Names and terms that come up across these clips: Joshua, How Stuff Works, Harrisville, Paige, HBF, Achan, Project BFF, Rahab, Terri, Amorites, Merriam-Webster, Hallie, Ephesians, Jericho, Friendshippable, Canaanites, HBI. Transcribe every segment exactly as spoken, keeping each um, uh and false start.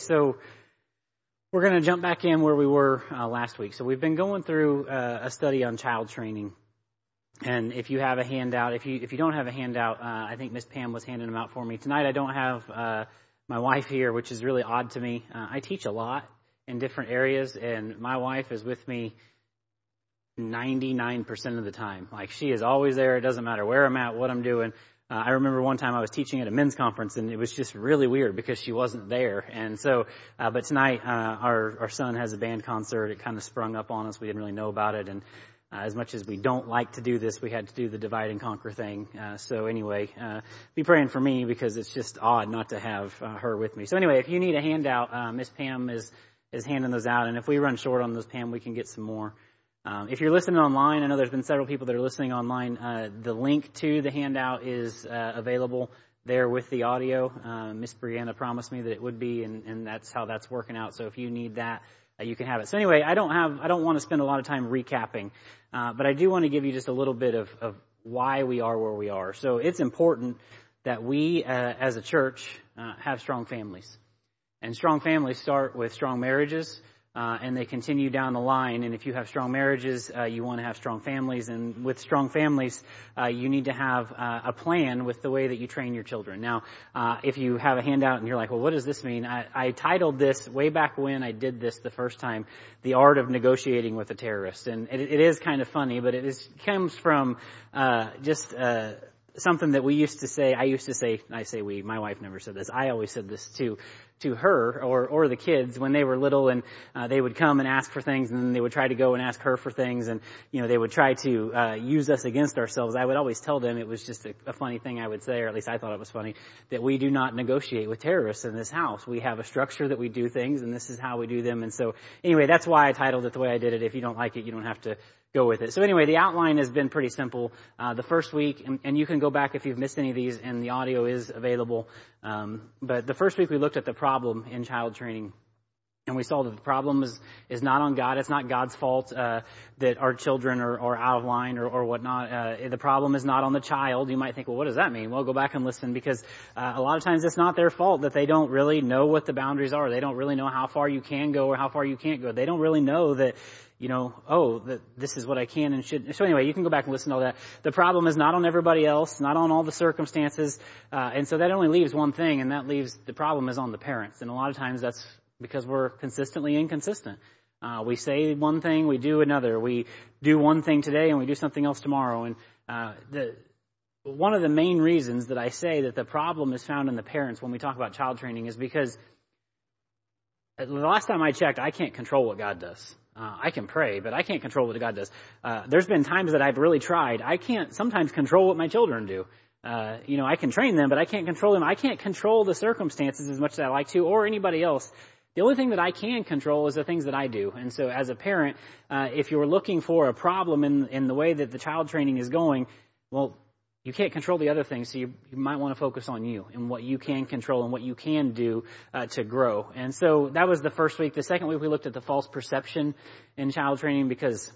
so we're going to jump back in where we were uh, last week. So we've been going through uh, a study on child training. And if you have a handout, if you if you don't have a handout, uh, I think Miss Pam was handing them out for me. Tonight I don't have uh, my wife here, which is really odd to me. Uh, I teach a lot in different areas, and my wife is with me ninety-nine percent of the time. Like, she is always there. It doesn't matter where I'm at, what I'm doing. Uh, I remember one time I was teaching at a men's conference, and it was just really weird because she wasn't there. And so, uh, but tonight uh, our our son has a band concert. It kind of sprung up on us. We didn't really know about it, and Uh, as much as we don't like to do this, we had to do the divide and conquer thing. Uh, so anyway, uh, be praying for me because it's just odd not to have uh, her with me. So anyway, if you need a handout, uh, Miss Pam is, is handing those out. And if we run short on those, Pam, we can get some more. Um, if you're listening online, I know there's been several people that are listening online. Uh, the link to the handout is uh, available there with the audio. Uh, Miss Brianna promised me that it would be, and, and that's how that's working out. So if you need that, uh, you can have it. So anyway, I don't have, I don't want to spend a lot of time recapping. Uh, but I do want to give you just a little bit of, of why we are where we are. So it's important that we, uh, as a church, uh, have strong families. And strong families start with strong marriages, uh, and they continue down the line. And if you have strong marriages, uh, you want to have strong families. And with strong families, uh, you need to have uh, a plan with the way that you train your children. Now, uh, if you have a handout and you're like, well, what does this mean? I, I titled this way back when I did this the first time, The Art of Negotiating with a Terrorist. And it, it is kind of funny, but it is, comes from uh, just uh, something that we used to say. I used to say, I say we, my wife never said this. I always said this too. to her or, or the kids when they were little, and uh, they would come and ask for things, and then they would try to go and ask her for things, and, you know, they would try to uh, use us against ourselves. I would always tell them, it was just a, a funny thing I would say, or at least I thought it was funny, that we do not negotiate with terrorists in this house. We have a structure that we do things, and this is how we do them. And so anyway, that's why I titled it the way I did it. If you don't like it, you don't have to go with it. So anyway, the outline has been pretty simple. Uh, the first week, and, and you can go back if you've missed any of these, and the audio is available. Um, but the first week we looked at the problem in child training, and we saw that the problem is, is not on God. It's not God's fault uh, that our children are, are out of line or, or whatnot. Uh, the problem is not on the child. You might think, well, what does that mean? Well, go back and listen, because uh, a lot of times it's not their fault that they don't really know what the boundaries are. They don't really know how far you can go or how far you can't go. They don't really know that, you know, oh, that this is what I can and should. So anyway, you can go back and listen to all that. The problem is not on everybody else, not on all the circumstances. Uh, and so that only leaves one thing, and that leaves the problem is on the parents. And a lot of times that's because we're consistently inconsistent. Uh, we say one thing, we do another. We do one thing today and we do something else tomorrow. And uh, the one of the main reasons that I say that the problem is found in the parents when we talk about child training is because the last time I checked, I can't control what God does. Uh, I can pray, but I can't control what God does. Uh, there's been times that I've really tried. I can't sometimes control what my children do. Uh, you know, I can train them, but I can't control them. I can't control the circumstances as much as I like to, or anybody else. The only thing that I can control is the things that I do. And so as a parent, uh, if you're looking for a problem in, in the way that the child training is going, well, you can't control the other things, so you, you might want to focus on you and what you can control and what you can do uh, to grow. And so that was the first week. The second week, we looked at the false perception in child training because,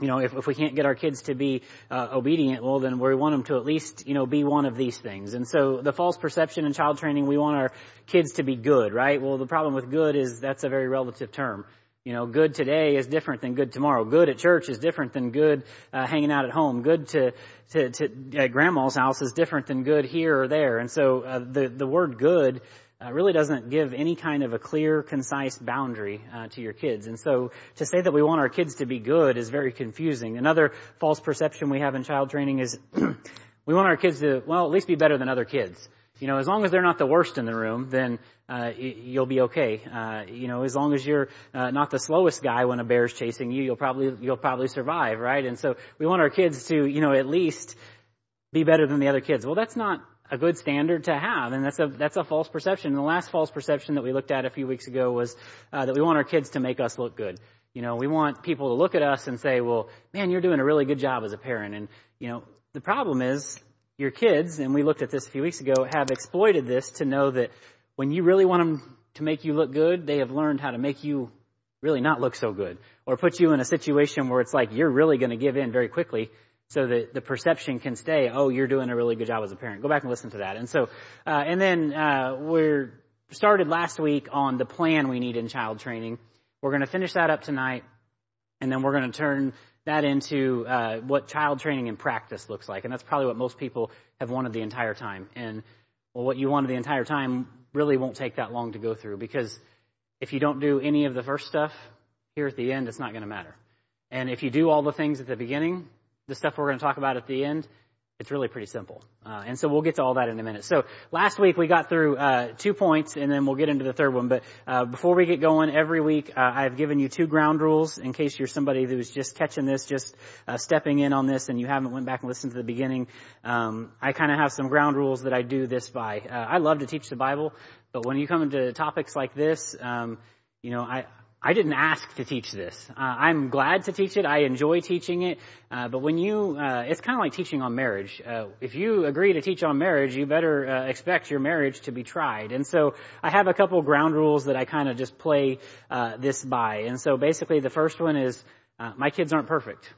you know, if, if we can't get our kids to be uh, obedient, well, then we want them to at least, you know, be one of these things. And so the false perception in child training, we want our kids to be good, right? Well, the problem with good is that's a very relative term. You know, good today is different than good tomorrow. Good at church is different than good uh, hanging out at home. Good to to, to uh, grandma's house is different than good here or there. And so uh, the the word good uh, really doesn't give any kind of a clear, concise boundary uh, to your kids. And so to say that we want our kids to be good is very confusing. Another false perception we have in child training is we want our kids to, well, at least be better than other kids. You know, as long as they're not the worst in the room, then uh you'll be okay. Uh you know, as long as you're uh, not the slowest guy when a bear's chasing you, you'll probably you'll probably survive, right? And so we want our kids to, you know, at least be better than the other kids. Well, that's not a good standard to have, and that's a that's a false perception. And the last false perception that we looked at a few weeks ago was uh that we want our kids to make us look good. You know, we want people to look at us and say, "Well, man, you're doing a really good job as a parent." And, you know, the problem is your kids, and we looked at this a few weeks ago, have exploited this to know that when you really want them to make you look good, they have learned how to make you really not look so good, or put you in a situation where it's like you're really going to give in very quickly so that the perception can stay, oh, you're doing a really good job as a parent. Go back and listen to that. And so, uh, and then uh, we're We started last week on the plan we need in child training. We're going to finish that up tonight, and then we're going to turn that into uh, what child training in practice looks like. And that's probably what most people have wanted the entire time. And well, what you wanted the entire time really won't take that long to go through, because if you don't do any of the first stuff here at the end, it's not going to matter. And if you do all the things at the beginning, the stuff we're going to talk about at the end, it's really pretty simple. Uh, and so we'll get to all that in a minute. So last week we got through uh two points, and then we'll get into the third one. But uh before we get going, every week uh, I've given you two ground rules in case you're somebody who's just catching this, just uh, stepping in on this, and you haven't went back and listened to the beginning. Um I kind of have some ground rules that I do this by. Uh, I love to teach the Bible, but when you come into topics like this, um you know, I... I didn't ask to teach this. Uh, I'm glad to teach it. I enjoy teaching it. Uh, but when you, uh, it's kind of like teaching on marriage. Uh, if you agree to teach on marriage, you better uh, expect your marriage to be tried. And so I have a couple ground rules that I kind of just play uh, this by. And so basically the first one is uh, my kids aren't perfect.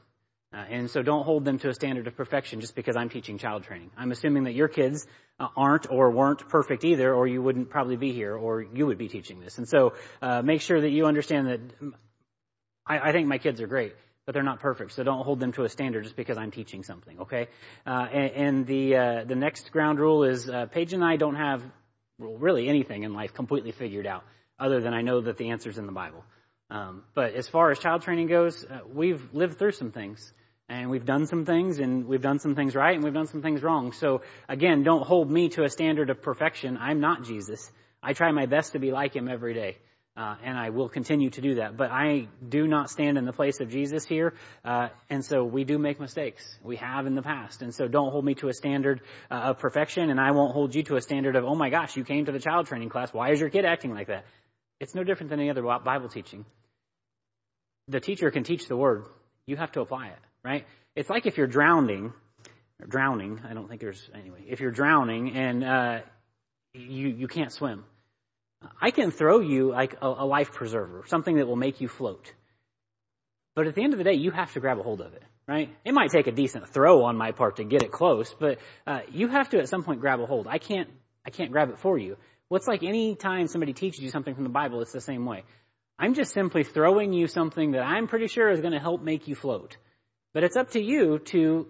Uh, and so don't hold them to a standard of perfection just because I'm teaching child training. I'm assuming that your kids uh, aren't or weren't perfect either, or you wouldn't probably be here, or you would be teaching this. And so uh, make sure that you understand that I, I think my kids are great, but they're not perfect. So don't hold them to a standard just because I'm teaching something, okay? Uh, and, and the uh, the next ground rule is uh, Paige and I don't have really anything in life completely figured out, other than I know that the answer's in the Bible. Um, but as far as child training goes, uh, we've lived through some things. And we've done some things, and we've done some things right, and we've done some things wrong. So, again, don't hold me to a standard of perfection. I'm not Jesus. I try my best to be like him every day, uh, and I will continue to do that. But I do not stand in the place of Jesus here, uh, and so we do make mistakes. We have in the past. And so don't hold me to a standard uh, of perfection, and I won't hold you to a standard of, oh, my gosh, you came to the child training class. Why is your kid acting like that? It's no different than any other Bible teaching. The teacher can teach the word. You have to apply it. Right? It's like if you're drowning, or drowning, I don't think there's, anyway, if you're drowning and uh, you, you can't swim, I can throw you like a, a life preserver, something that will make you float. But at the end of the day, you have to grab a hold of it, right? It might take a decent throw on my part to get it close, but uh, you have to at some point grab a hold. I can't, I can't grab it for you. Well, it's like any time somebody teaches you something from the Bible, it's the same way. I'm just simply throwing you something that I'm pretty sure is going to help make you float. But it's up to you to,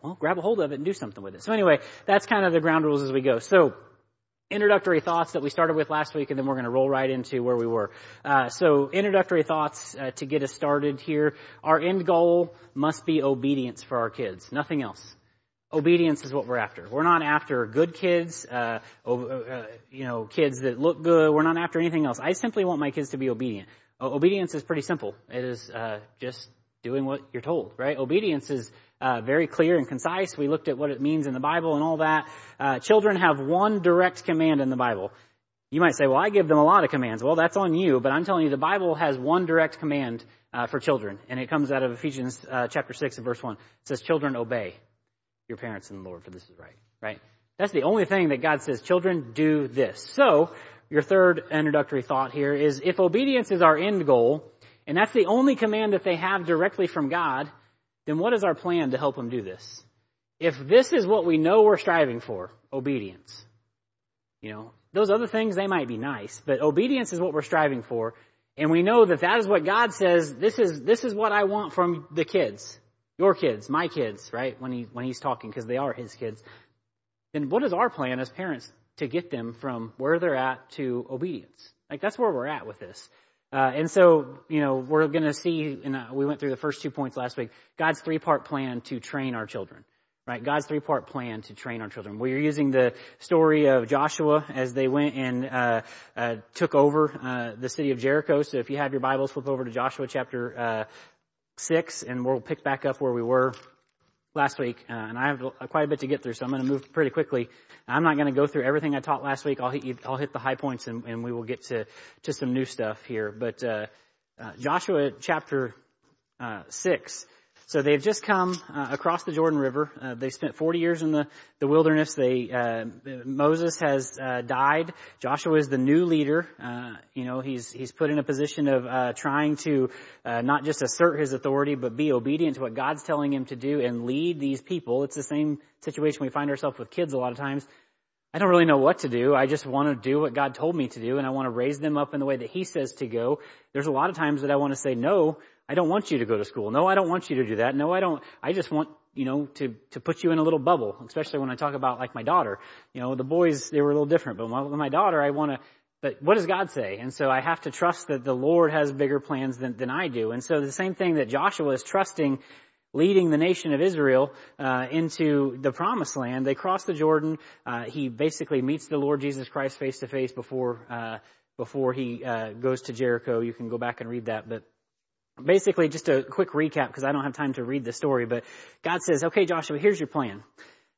well, grab a hold of it and do something with it. So anyway, that's kind of the ground rules as we go. So introductory thoughts that we started with last week, and then we're going to roll right into where we were. Uh, so introductory thoughts uh, to get us started here. Our end goal must be obedience for our kids, nothing else. Obedience is what we're after. We're not after good kids, uh, uh, you know, kids that look good. We're not after anything else. I simply want my kids to be obedient. O- obedience is pretty simple. It is uh, just... doing what you're told, right? Obedience is uh, very clear and concise. We looked at what it means in the Bible and all that. Uh, children have one direct command in the Bible. You might say, well, I give them a lot of commands. Well, that's on you, but I'm telling you the Bible has one direct command uh, for children, and it comes out of Ephesians uh, chapter six and verse one. It says, children, obey your parents in the Lord, for this is right, right? That's the only thing that God says, children, do this. So your third introductory thought here is, if obedience is our end goal, and that's the only command that they have directly from God, then what is our plan to help them do this? If this is what we know we're striving for, obedience. You know, those other things, they might be nice, but obedience is what we're striving for. And we know that that is what God says, this is this is what I want from the kids, your kids, my kids, right? When he when he's talking, because they are his kids. Then what is our plan as parents to get them from where they're at to obedience? Like, that's where we're at with this. Uh, and so, you know, we're going to see, and uh, we went through the first two points last week, God's three-part plan to train our children, right? God's three-part plan to train our children. We're using the story of Joshua as they went and uh, uh took over uh the city of Jericho. So if you have your Bibles, flip over to Joshua chapter uh six, and we'll pick back up where we were last week. Uh, and I have quite a bit to get through, so I'm going to move pretty quickly. I'm not going to go through everything I taught last week. I'll hit, I'll hit the high points, and, and we will get to, to some new stuff here. But uh, uh, Joshua chapter uh, six. So they've just come uh, across the Jordan River. Uh, they've spent forty years in the, the wilderness. They uh, Moses has uh, died. Joshua is the new leader. Uh, you know, he's he's put in a position of uh, trying to uh, not just assert his authority, but be obedient to what God's telling him to do and lead these people. It's the same situation we find ourselves with kids a lot of times. I don't really know what to do. I just want to do what God told me to do, and I want to raise them up in the way that he says to go. There's a lot of times that I want to say, no, I don't want you to go to school. No, I don't want you to do that. No, I don't. I just want, you know, to, to put you in a little bubble, especially when I talk about like my daughter. You know, the boys, they were a little different, but my, my daughter, I want to, but what does God say? And so I have to trust that the Lord has bigger plans than, than I do. And so the same thing that Joshua is trusting, leading the nation of Israel uh, into the promised land. They cross the Jordan. Uh, he basically meets the Lord Jesus Christ face to face before uh, before he uh, goes to Jericho. You can go back and read that, but basically, just a quick recap, because I don't have time to read the story, but God says, okay, Joshua, here's your plan.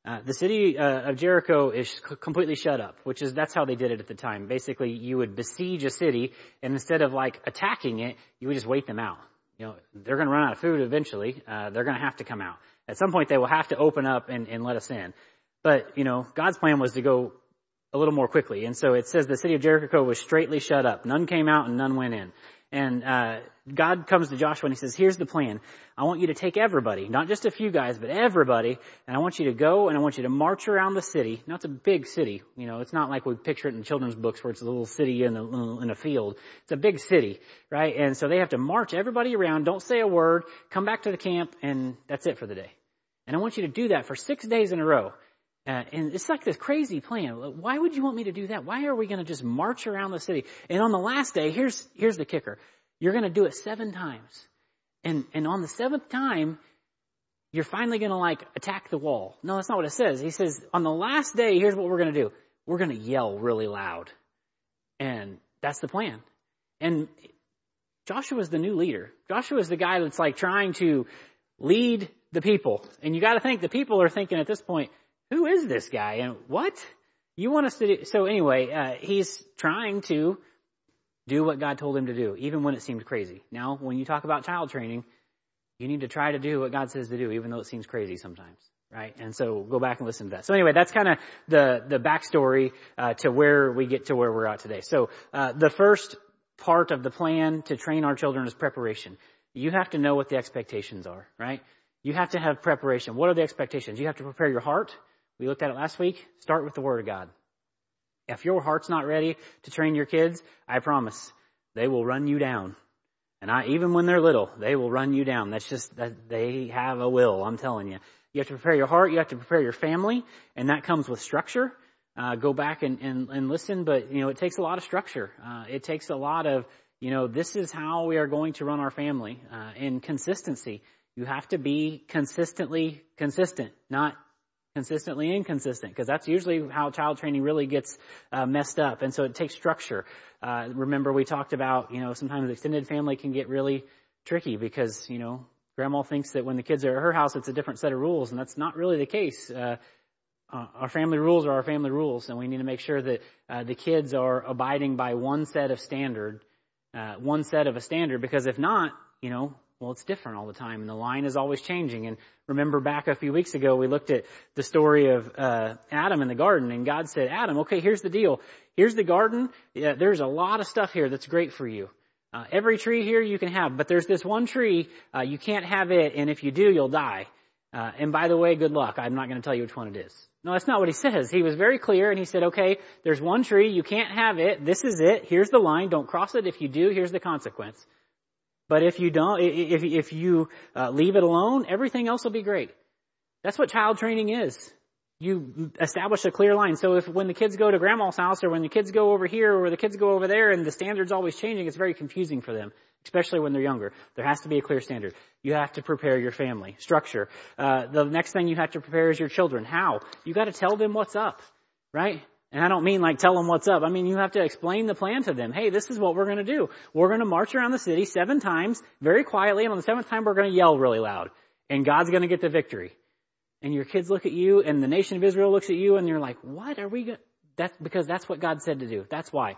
Uh, the city uh, of Jericho is c- completely shut up, which is, that's how they did it at the time. Basically, you would besiege a city, and instead of like attacking it, you would just wait them out. You know, they're going to run out of food eventually. Uh, they're going to have to come out. At some point, they will have to open up and, and let us in. But, you know, God's plan was to go a little more quickly. And so it says the city of Jericho was straightly shut up. None came out and none went in. And uh God comes to Joshua and he says, here's the plan. I want you to take everybody, not just a few guys, but everybody. And I want you to go and I want you to march around the city. Now, it's a big city. You know, it's not like we picture it in children's books where it's a little city in a, in a field. It's a big city, right? And so they have to march everybody around. Don't say a word. Come back to the camp and that's it for the day. And I want you to do that for six days in a row. Uh, and it's like this crazy plan. Why would you want me to do that? Why are we going to just march around the city? And on the last day, here's here's the kicker. You're going to do it seven times. And and on the seventh time, you're finally going to like attack the wall. No, that's not what it says. He says, on the last day, here's what we're going to do. We're going to yell really loud. And that's the plan. And Joshua's the new leader. Joshua's the guy that's like trying to lead the people. And you got to think the people are thinking at this point, who is this guy and what you want us to do? So anyway, uh, he's trying to do what God told him to do, even when it seemed crazy. Now, when you talk about child training, you need to try to do what God says to do, even though it seems crazy sometimes, right? And so go back and listen to that. So anyway, that's kind of the, the backstory uh, to where we get to where we're at today. So uh, the first part of the plan to train our children is preparation. You have to know what the expectations are, right? You have to have preparation. What are the expectations? You have to prepare your heart. We looked at it last week. Start with the Word of God. If your heart's not ready to train your kids, I promise they will run you down. And I, even when they're little, they will run you down. That's just, that they have a will, I'm telling you. You have to prepare your heart. You have to prepare your family. And that comes with structure. Uh, go back and, and, and listen. But, you know, it takes a lot of structure. Uh, it takes a lot of, you know, this is how we are going to run our family uh, in consistency. You have to be consistently consistent, not consistently inconsistent, because that's usually how child training really gets uh, messed up. And so it takes structure. Uh, remember, we talked about, you know, sometimes extended family can get really tricky because, you know, grandma thinks that when the kids are at her house, it's a different set of rules. And that's not really the case. Uh, uh, our family rules are our family rules. And we need to make sure that uh, the kids are abiding by one set of standard, uh, one set of a standard, because if not, you know, well, it's different all the time, and the line is always changing. And remember back a few weeks ago, we looked at the story of uh Adam in the garden, and God said, Adam, okay, here's the deal. Here's the garden. Yeah, there's a lot of stuff here that's great for you. Uh, every tree here you can have, but there's this one tree, uh, you can't have it, and if you do, you'll die. Uh, and by the way, good luck. I'm not going to tell you which one it is. No, that's not what he says. He was very clear, and he said, okay, there's one tree. You can't have it. This is it. Here's the line. Don't cross it. If you do, here's the consequence. But if you don't, if if you uh, leave it alone, everything else will be great. That's what child training is. You establish a clear line. So if when the kids go to grandma's house, or when the kids go over here, or the kids go over there, and the standard's always changing, it's very confusing for them, especially when they're younger. There has to be a clear standard. You have to prepare your family structure. Uh, the next thing you have to prepare is your children. How? You got to tell them what's up, right? And I don't mean like tell them what's up. I mean, you have to explain the plan to them. Hey, this is what we're going to do. We're going to march around the city seven times very quietly. And on the seventh time, we're going to yell really loud. And God's going to get the victory. And your kids look at you and the nation of Israel looks at you and you're like, what are we going to? That's because that's what God said to do. That's why.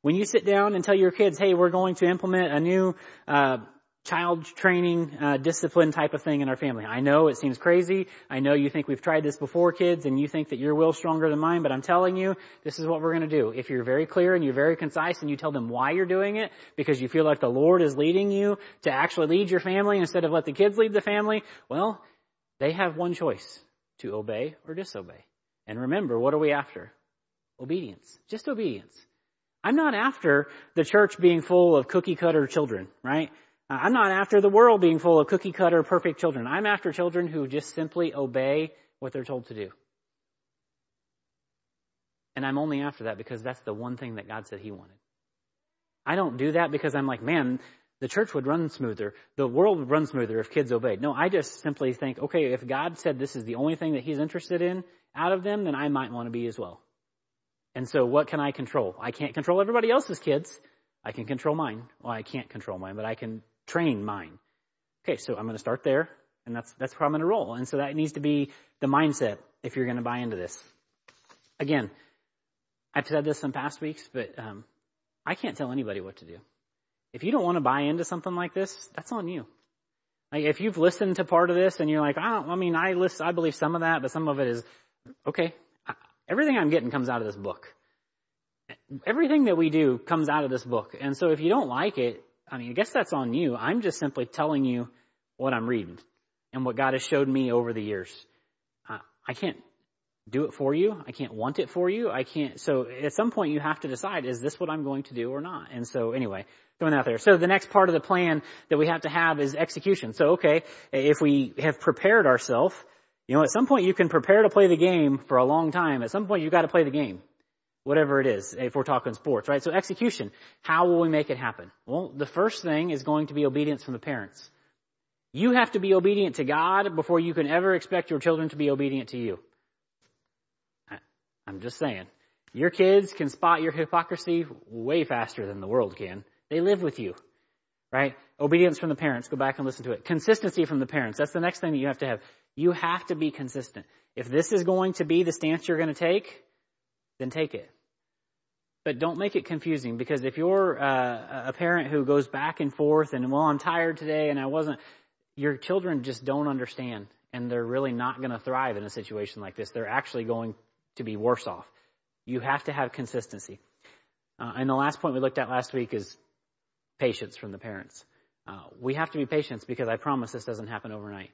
When you sit down and tell your kids, hey, we're going to implement a new uh child training, uh, discipline type of thing in our family. I know it seems crazy. I know you think we've tried this before, kids, and you think that your will's stronger than mine, but I'm telling you, this is what we're going to do. If you're very clear and you're very concise and you tell them why you're doing it, because you feel like the Lord is leading you to actually lead your family instead of let the kids lead the family, well, they have one choice, to obey or disobey. And remember, what are we after? Obedience. Just obedience. I'm not after the church being full of cookie-cutter children, right? I'm not after the world being full of cookie-cutter perfect children. I'm after children who just simply obey what they're told to do. And I'm only after that because that's the one thing that God said he wanted. I don't do that because I'm like, man, the church would run smoother. The world would run smoother if kids obeyed. No, I just simply think, okay, if God said this is the only thing that he's interested in out of them, then I might want to be as well. And so what can I control? I can't control everybody else's kids. I can control mine. Well, I can't control mine, but I can train mine. Okay, so I'm going to start there, and that's that's where I'm going to roll. And so that needs to be the mindset if you're going to buy into this. Again, I've said this in past weeks, but um, I can't tell anybody what to do. If you don't want to buy into something like this, that's on you. Like if you've listened to part of this and you're like, I don't, I mean, I list, I believe some of that, but some of it is okay. I, everything I'm getting comes out of this book. Everything that we do comes out of this book. And so if you don't like it, I mean, I guess that's on you. I'm just simply telling you what I'm reading and what God has showed me over the years. Uh, I can't do it for you. I can't want it for you. I can't. So at some point you have to decide, is this what I'm going to do or not? And so anyway, going out there. So the next part of the plan that we have to have is execution. So, okay, if we have prepared ourselves, you know, at some point you can prepare to play the game for a long time. At some point you've got to play the game, whatever it is, if we're talking sports, right? So execution, how will we make it happen? Well, the first thing is going to be obedience from the parents. You have to be obedient to God before you can ever expect your children to be obedient to you. I'm just saying. Your kids can spot your hypocrisy way faster than the world can. They live with you, right? Obedience from the parents. Go back and listen to it. Consistency from the parents. That's the next thing that you have to have. You have to be consistent. If this is going to be the stance you're going to take, then take it. But don't make it confusing, because if you're uh, a parent who goes back and forth and, well, I'm tired today and I wasn't, your children just don't understand, and they're really not going to thrive in a situation like this. They're actually going to be worse off. You have to have consistency. Uh, and the last point we looked at last week is patience from the parents. Uh, we have to be patient, because I promise this doesn't happen overnight.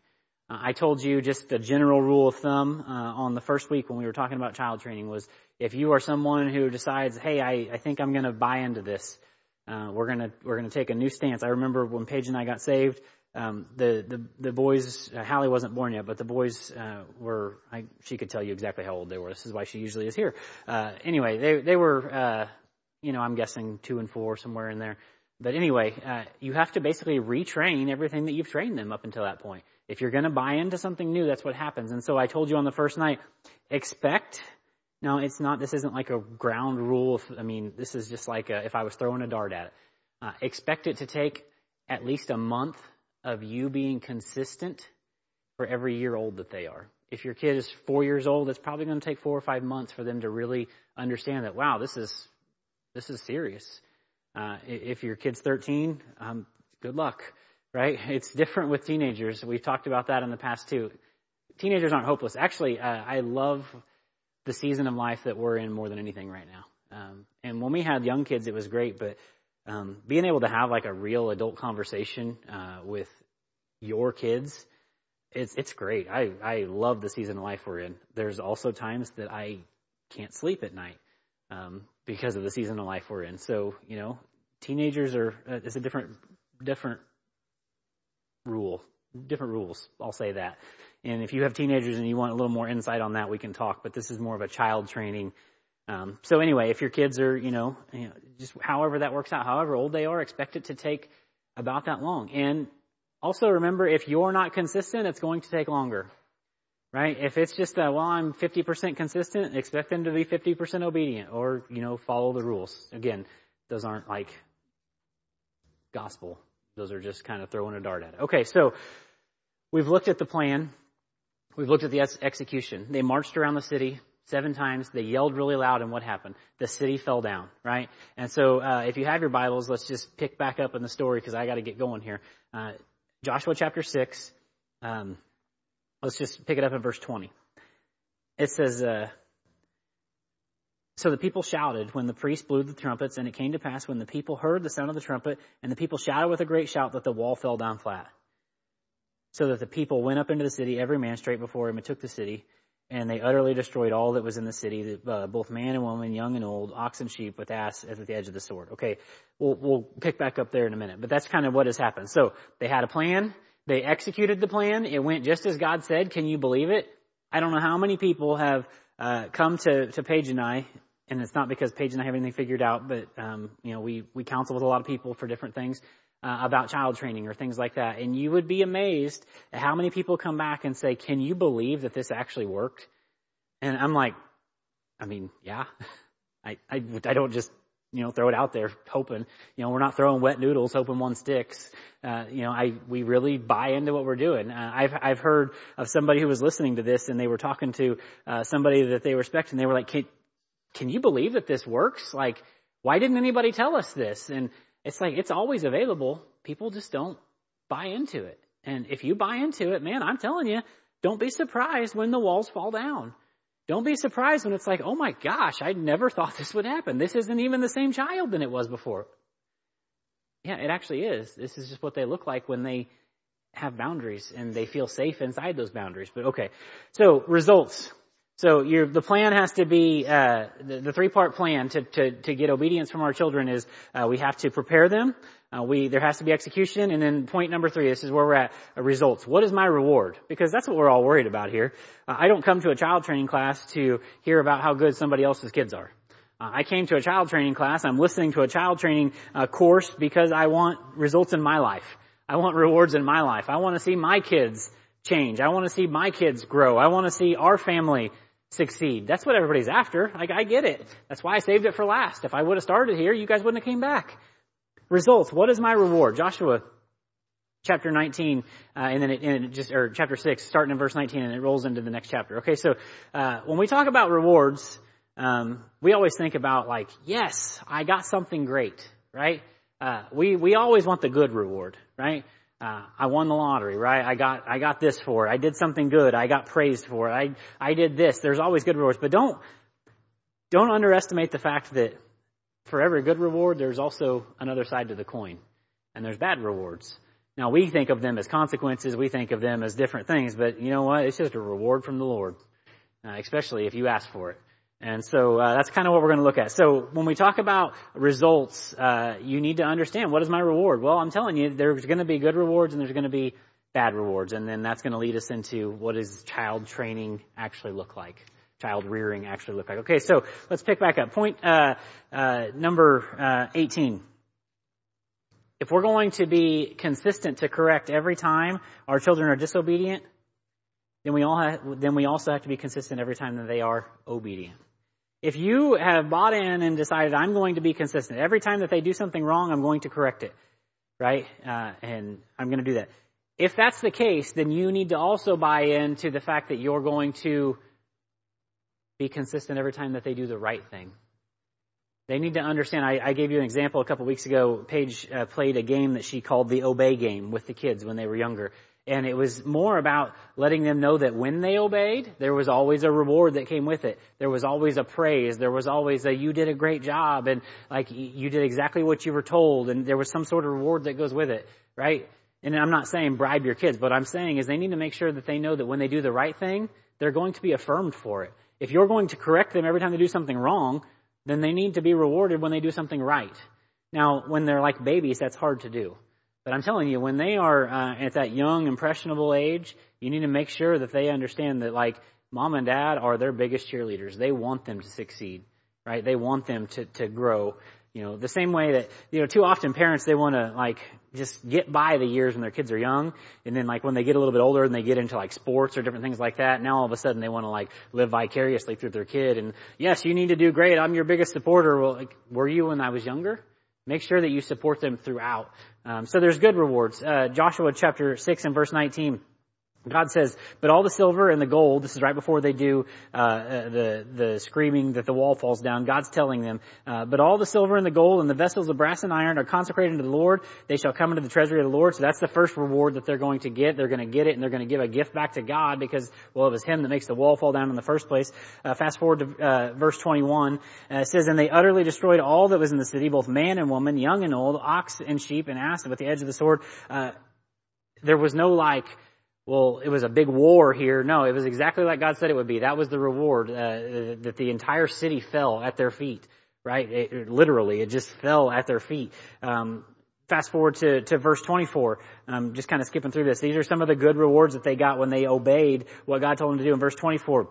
Uh, I told you just a general rule of thumb uh, on the first week when we were talking about child training was, if you are someone who decides, hey, I, I think I'm going to buy into this, uh, we're going to we're going to take a new stance. I remember when Paige and I got saved, um, the the the boys, uh, Hallie wasn't born yet, but the boys uh, were. I, she could tell you exactly how old they were. This is why she usually is here. Uh, anyway, they they were, uh, you know, I'm guessing two and four, somewhere in there. But anyway, uh, you have to basically retrain everything that you've trained them up until that point. If you're going to buy into something new, that's what happens. And so I told you on the first night, expect. No, it's not. This isn't like a ground rule. Of, I mean, this is just like a, if I was throwing a dart at it. Uh, expect it to take at least a month of you being consistent for every year old that they are. If your kid is four years old, it's probably going to take four or five months for them to really understand that, wow, this is this is serious. Uh, if your kid's thirteen, um, good luck, right? It's different with teenagers. We've talked about that in the past too. Teenagers aren't hopeless. Actually, uh, I love the season of life that we're in more than anything right now. Um, and when we had young kids, it was great, but, um, being able to have like a real adult conversation, uh, with your kids, it's, it's great. I, I love the season of life we're in. There's also times that I can't sleep at night, um, because of the season of life we're in. So, you know, teenagers are, uh, it's a different, different rule, different rules. I'll say that. And if you have teenagers and you want a little more insight on that, we can talk, but this is more of a child training. Um, so anyway, if your kids are, you know, you know, just however that works out, however old they are, expect it to take about that long. And also remember, if you're not consistent, it's going to take longer, right? If it's just that, well, I'm fifty percent consistent, expect them to be fifty percent obedient, or, you know, follow the rules. Again, those aren't like gospel. Those are just kind of throwing a dart at it. Okay, so we've looked at the plan. We've looked at the ex- execution. They marched around the city seven times. They yelled really loud, and what happened? The city fell down, right? And so uh if you have your Bibles, let's just pick back up in the story, because I got to get going here. Uh Joshua chapter six. Um Let's just pick it up in verse twenty. It says, uh, so the people shouted when the priest blew the trumpets, and it came to pass when the people heard the sound of the trumpet, and the people shouted with a great shout, that the wall fell down flat. So that the people went up into the city, every man straight before him, and took the city. And they utterly destroyed all that was in the city, uh, both man and woman, young and old, ox and sheep, with ass at the edge of the sword. Okay, we'll, we'll pick back up there in a minute. But that's kind of what has happened. So they had a plan. They executed the plan. It went just as God said. Can you believe it? I don't know how many people have uh, come to, to Paige and I, and it's not because Paige and I have anything figured out, but um, you know, we, we counsel with a lot of people for different things uh, about child training or things like that. And you would be amazed at how many people come back and say, can you believe that this actually worked? And I'm like, I mean, yeah, I, I, I don't just... you know, throw it out there hoping, you know, we're not throwing wet noodles hoping one sticks. Uh, you know, I, we really buy into what we're doing. Uh, I've, I've heard of somebody who was listening to this and they were talking to, uh, somebody that they respect and they were like, can, can you believe that this works? Like, why didn't anybody tell us this? And it's like, it's always available. People just don't buy into it. And if you buy into it, man, I'm telling you, don't be surprised when the walls fall down. Don't be surprised when it's like, oh my gosh, I never thought this would happen. This isn't even the same child than it was before. Yeah, it actually is. This is just what they look like when they have boundaries and they feel safe inside those boundaries. But okay, so results. So your, the plan has to be, uh, the, the three-part plan to, to, to get obedience from our children is uh, we have to prepare them. Uh, we, there has to be execution. And then point number three, this is where we're at, uh, results. What is my reward? Because that's what we're all worried about here. Uh, I don't come to a child training class to hear about how good somebody else's kids are. Uh, I came to a child training class. I'm listening to a child training uh, course because I want results in my life. I want rewards in my life. I want to see my kids change. I want to see my kids grow. I want to see our family succeed. That's what everybody's after. Like, I get it. That's why I saved it for last. If I would have started here, you guys wouldn't have came back. Results. What is my reward? Joshua chapter nineteen, uh, and then it, and it just, or chapter six, starting in verse nineteen, and it rolls into the next chapter. Okay, so, uh, when we talk about rewards, um, we always think about like, yes, I got something great, right? Uh, we, we always want the good reward, right? Uh, I won the lottery, right? I got, I got this for it. I did something good. I got praised for it. I, I did this. There's always good rewards, but don't, don't underestimate the fact that for every good reward, there's also another side to the coin, and there's bad rewards. Now, we think of them as consequences. We think of them as different things, but you know what? It's just a reward from the Lord, uh, especially if you ask for it. And so uh, that's kind of what we're going to look at. So when we talk about results, uh, you need to understand, what is my reward? Well, I'm telling you, there's going to be good rewards, and there's going to be bad rewards, and then that's going to lead us into what does child training actually look like. Child rearing actually look like. Okay, so let's pick back up. Point uh, uh, number uh, eighteen. If we're going to be consistent to correct every time our children are disobedient, then we all have, then we also have to be consistent every time that they are obedient. If you have bought in and decided, I'm going to be consistent every time that they do something wrong, I'm going to correct it, right? Uh, and I'm going to do that. If that's the case, then you need to also buy into the fact that you're going to be consistent every time that they do the right thing. They need to understand. I, I gave you an example a couple weeks ago. Paige uh, played a game that she called the obey game with the kids when they were younger. And it was more about letting them know that when they obeyed, there was always a reward that came with it. There was always a praise. There was always a, you did a great job. And like, you did exactly what you were told. And there was some sort of reward that goes with it, right? And I'm not saying bribe your kids. What I'm saying is they need to make sure that they know that when they do the right thing, they're going to be affirmed for it. If you're going to correct them every time they do something wrong, then they need to be rewarded when they do something right. Now, when they're like babies, that's hard to do. But I'm telling you, when they are uh, at that young, impressionable age, you need to make sure that they understand that, like, mom and dad are their biggest cheerleaders. They want them to succeed, right? They want them to, to grow. You know, the same way that, you know, too often parents, they want to, like, just get by the years when their kids are young. And then, like, when they get a little bit older and they get into, like, sports or different things like that, now all of a sudden they want to, like, live vicariously through their kid. And, yes, you need to do great. I'm your biggest supporter. Well, like, were you when I was younger? Make sure that you support them throughout. Um, so there's good rewards. Uh, Joshua chapter six and verse nineteen. God says, but all the silver and the gold, this is right before they do uh the the screaming that the wall falls down. God's telling them, uh, but all the silver and the gold and the vessels of brass and iron are consecrated unto the Lord. They shall come into the treasury of the Lord. So that's the first reward that they're going to get. They're going to get it, and they're going to give a gift back to God because, well, it was him that makes the wall fall down in the first place. Uh, fast forward to uh, verse twenty-one. Uh, it says, and they utterly destroyed all that was in the city, both man and woman, young and old, ox and sheep and ass with the edge of the sword. Uh, there was no, like, well, it was a big war here. No, it was exactly like God said it would be. That was the reward, uh, that the entire city fell at their feet, right? It, it, literally, it just fell at their feet. Um, fast forward to, to verse twenty-four. Um, just kind of skipping through this. These are some of the good rewards that they got when they obeyed what God told them to do in verse twenty-four.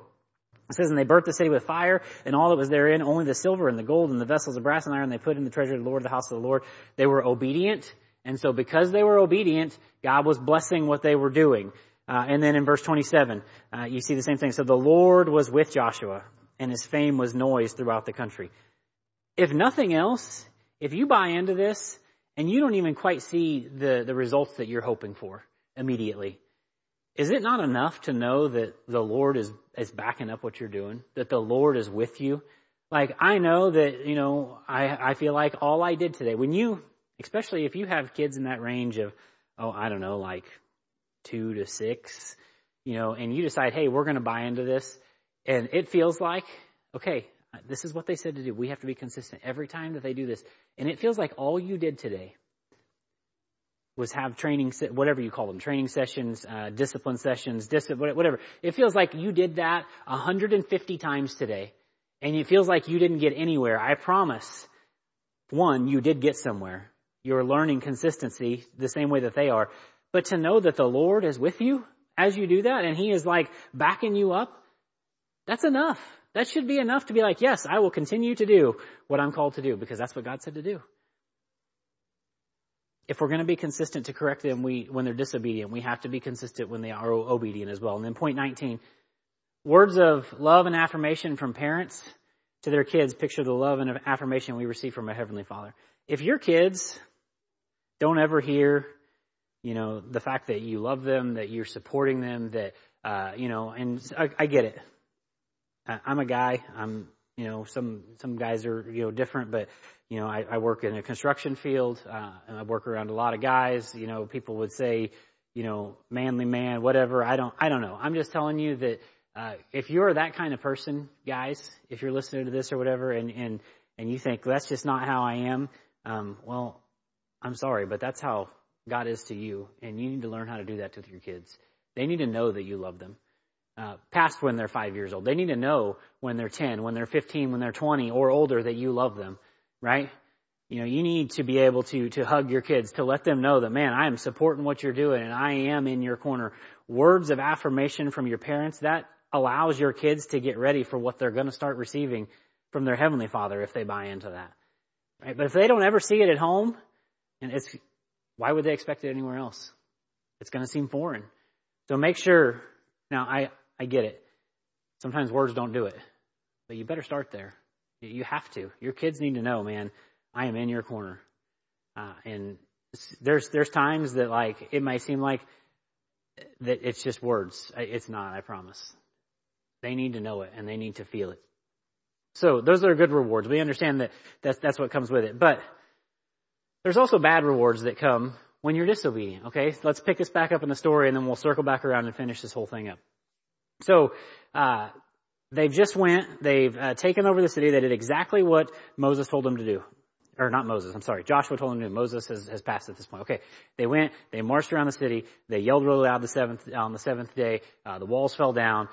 It says, and they burnt the city with fire, and all that was therein, only the silver and the gold and the vessels of brass and iron they put in the treasure of the Lord, the house of the Lord. They were obedient, and so because they were obedient, God was blessing what they were doing. Uh, and then in verse twenty-seven, uh, you see the same thing. So the Lord was with Joshua, and his fame was noised throughout the country. If nothing else, if you buy into this, and you don't even quite see the, the results that you're hoping for immediately, is it not enough to know that the Lord is, is backing up what you're doing? That the Lord is with you? Like, I know that, you know, I, I feel like all I did today, when you, especially if you have kids in that range of, oh, I don't know, like two to six, you know, and you decide, hey, we're going to buy into this. And it feels like, okay, this is what they said to do. We have to be consistent every time that they do this. And it feels like all you did today was have training, whatever you call them, training sessions, uh, discipline sessions, dis- whatever. It feels like you did that one hundred fifty times today, and it feels like you didn't get anywhere. I promise, one, you did get somewhere. You're learning consistency the same way that they are. But to know that the Lord is with you as you do that, and He is like backing you up, that's enough. That should be enough to be like, yes, I will continue to do what I'm called to do, because that's what God said to do. If we're going to be consistent to correct them we, when they're disobedient, we have to be consistent when they are obedient as well. And then point nineteen, words of love and affirmation from parents to their kids picture the love and affirmation we receive from our Heavenly Father. If your kids don't ever hear, you know, the fact that you love them, that you're supporting them, that, uh, you know, and I, I get it. I, I'm a guy. I'm, you know, some, some guys are, you know, different, but, you know, I, I work in a construction field, uh, and I work around a lot of guys. You know, people would say, you know, manly man, whatever. I don't, I don't know. I'm just telling you that, uh, if you're that kind of person, guys, if you're listening to this or whatever, and, and, and you think that's just not how I am, um, well, I'm sorry, but that's how God is to you. And you need to learn how to do that with your kids. They need to know that you love them. Uh, past when they're five years old. They need to know when they're ten, when they're fifteen, when they're twenty or older that you love them, right? You know, you need to be able to, to hug your kids, to let them know that, man, I am supporting what you're doing and I am in your corner. Words of affirmation from your parents, that allows your kids to get ready for what they're going to start receiving from their Heavenly Father if they buy into that. Right? But if they don't ever see it at home, and it's, why would they expect it anywhere else? It's going to seem foreign. So make sure, now I, I get it. Sometimes words don't do it, but you better start there. You have to. Your kids need to know, man, I am in your corner. Uh, and there's, there's times that like, it might seem like that it's just words. It's not, I promise. They need to know it and they need to feel it. So those are good rewards. We understand that that's, that's what comes with it, but there's also bad rewards that come when you're disobedient. Okay. So let's pick this back up in the story and then we'll circle back around and finish this whole thing up. So, uh, they've just went, they've uh, taken over the city. They did exactly what Moses told them to do. Or not Moses, I'm sorry. Joshua told them to do. Moses has, has passed at this point. Okay. They went, they marched around the city. They yelled really loud the seventh, on the seventh day. Uh, the walls fell down.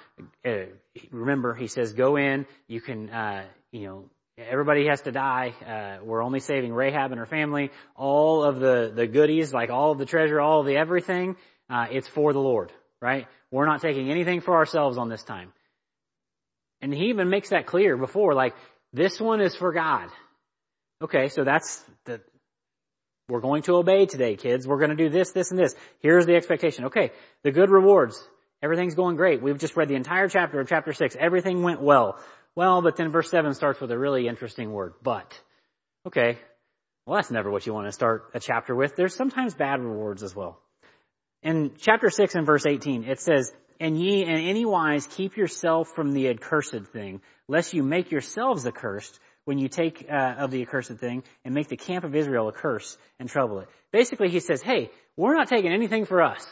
Uh, remember, he says, go in. You can, uh, you know, everybody has to die. Uh, we're only saving Rahab and her family. All of the, the goodies, like all of the treasure, all of the everything, uh, it's for the Lord, right? We're not taking anything for ourselves on this time. And he even makes that clear before, like, this one is for God. Okay, so that's the, we're going to obey today, kids. We're going to do this, this, and this. Here's the expectation. Okay, the good rewards. Everything's going great. We've just read the entire chapter of chapter six. Everything went well. Well, but then verse seven starts with a really interesting word, but. Okay, well, that's never what you want to start a chapter with. There's sometimes bad rewards as well. In chapter six and verse eighteen, it says, and ye in any wise keep yourself from the accursed thing, lest you make yourselves accursed when you take uh, of the accursed thing and make the camp of Israel a curse and trouble it. Basically, he says, hey, we're not taking anything for us.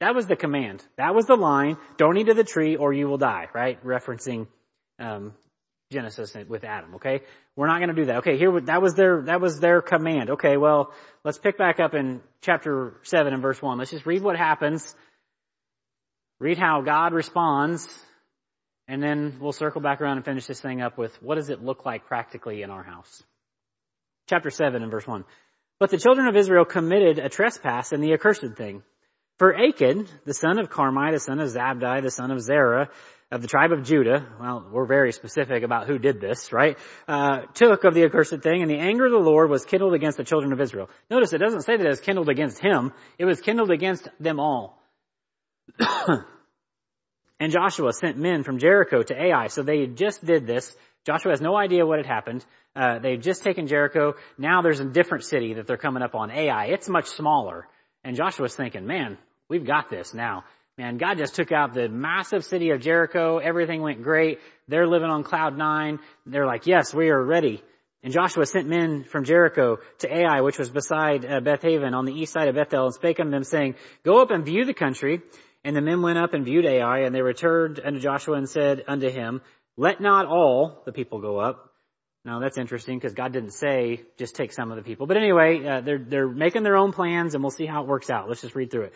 That was the command. That was the line. Don't eat of the tree or you will die, right? Referencing um Genesis with Adam, okay? We're not going to do that. Okay, here, that was their, that was their command. Okay, well, let's pick back up in chapter seven and verse one. Let's just read what happens read how God responds, and then we'll circle back around and finish this thing up with what does it look like practically in our house. Chapter seven and verse one. But the children of Israel committed a trespass in the accursed thing. For Achan, the son of Carmi, the son of Zabdi, the son of Zerah, of the tribe of Judah, well, we're very specific about who did this, right, uh, took of the accursed thing, and the anger of the Lord was kindled against the children of Israel. Notice it doesn't say that it was kindled against him. It was kindled against them all. And Joshua sent men from Jericho to Ai. So they just did this. Joshua has no idea what had happened. Uh, they've just taken Jericho. Now there's a different city that they're coming up on, Ai. It's much smaller. And Joshua's thinking, man, we've got this now. Man, God just took out the massive city of Jericho. Everything went great. They're living on cloud nine. They're like, yes, we are ready. And Joshua sent men from Jericho to Ai, which was beside uh, Bethaven on the east side of Bethel, and spake unto them, saying, go up and view the country. And the men went up and viewed Ai, and they returned unto Joshua and said unto him, let not all the people go up. Now that's interesting because God didn't say just take some of the people. But anyway, uh, they're they're making their own plans, and we'll see how it works out. Let's just read through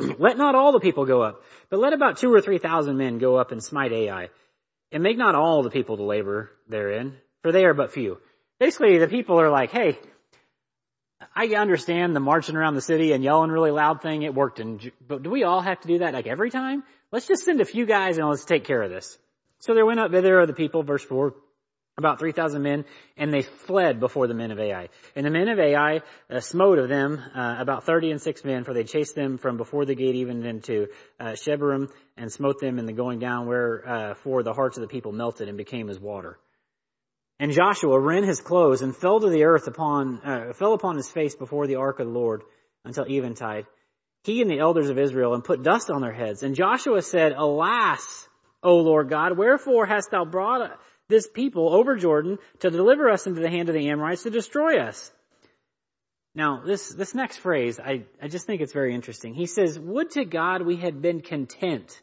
it. Let not all the people go up, but let about two or three thousand men go up and smite Ai, and make not all the people to labor therein, for they are but few. Basically, the people are like, hey, I understand the marching around the city and yelling really loud thing. It worked, in, but do we all have to do that like every time? Let's just send a few guys and let's take care of this. So there went up thither of the people, verse four. About three thousand men, and they fled before the men of Ai. And the men of Ai uh, smote of them uh, about thirty and six men, for they chased them from before the gate even into uh, Shebarim, and smote them in the going down, wherefore uh, the hearts of the people melted and became as water. And Joshua rent his clothes and fell to the earth upon, uh, fell upon his face before the ark of the Lord until eventide, he and the elders of Israel, and put dust on their heads. And Joshua said, alas, O Lord God, wherefore hast thou brought us this people over Jordan to deliver us into the hand of the Amorites to destroy us? Now, this this next phrase, I, I just think it's very interesting. He says, would to God we had been content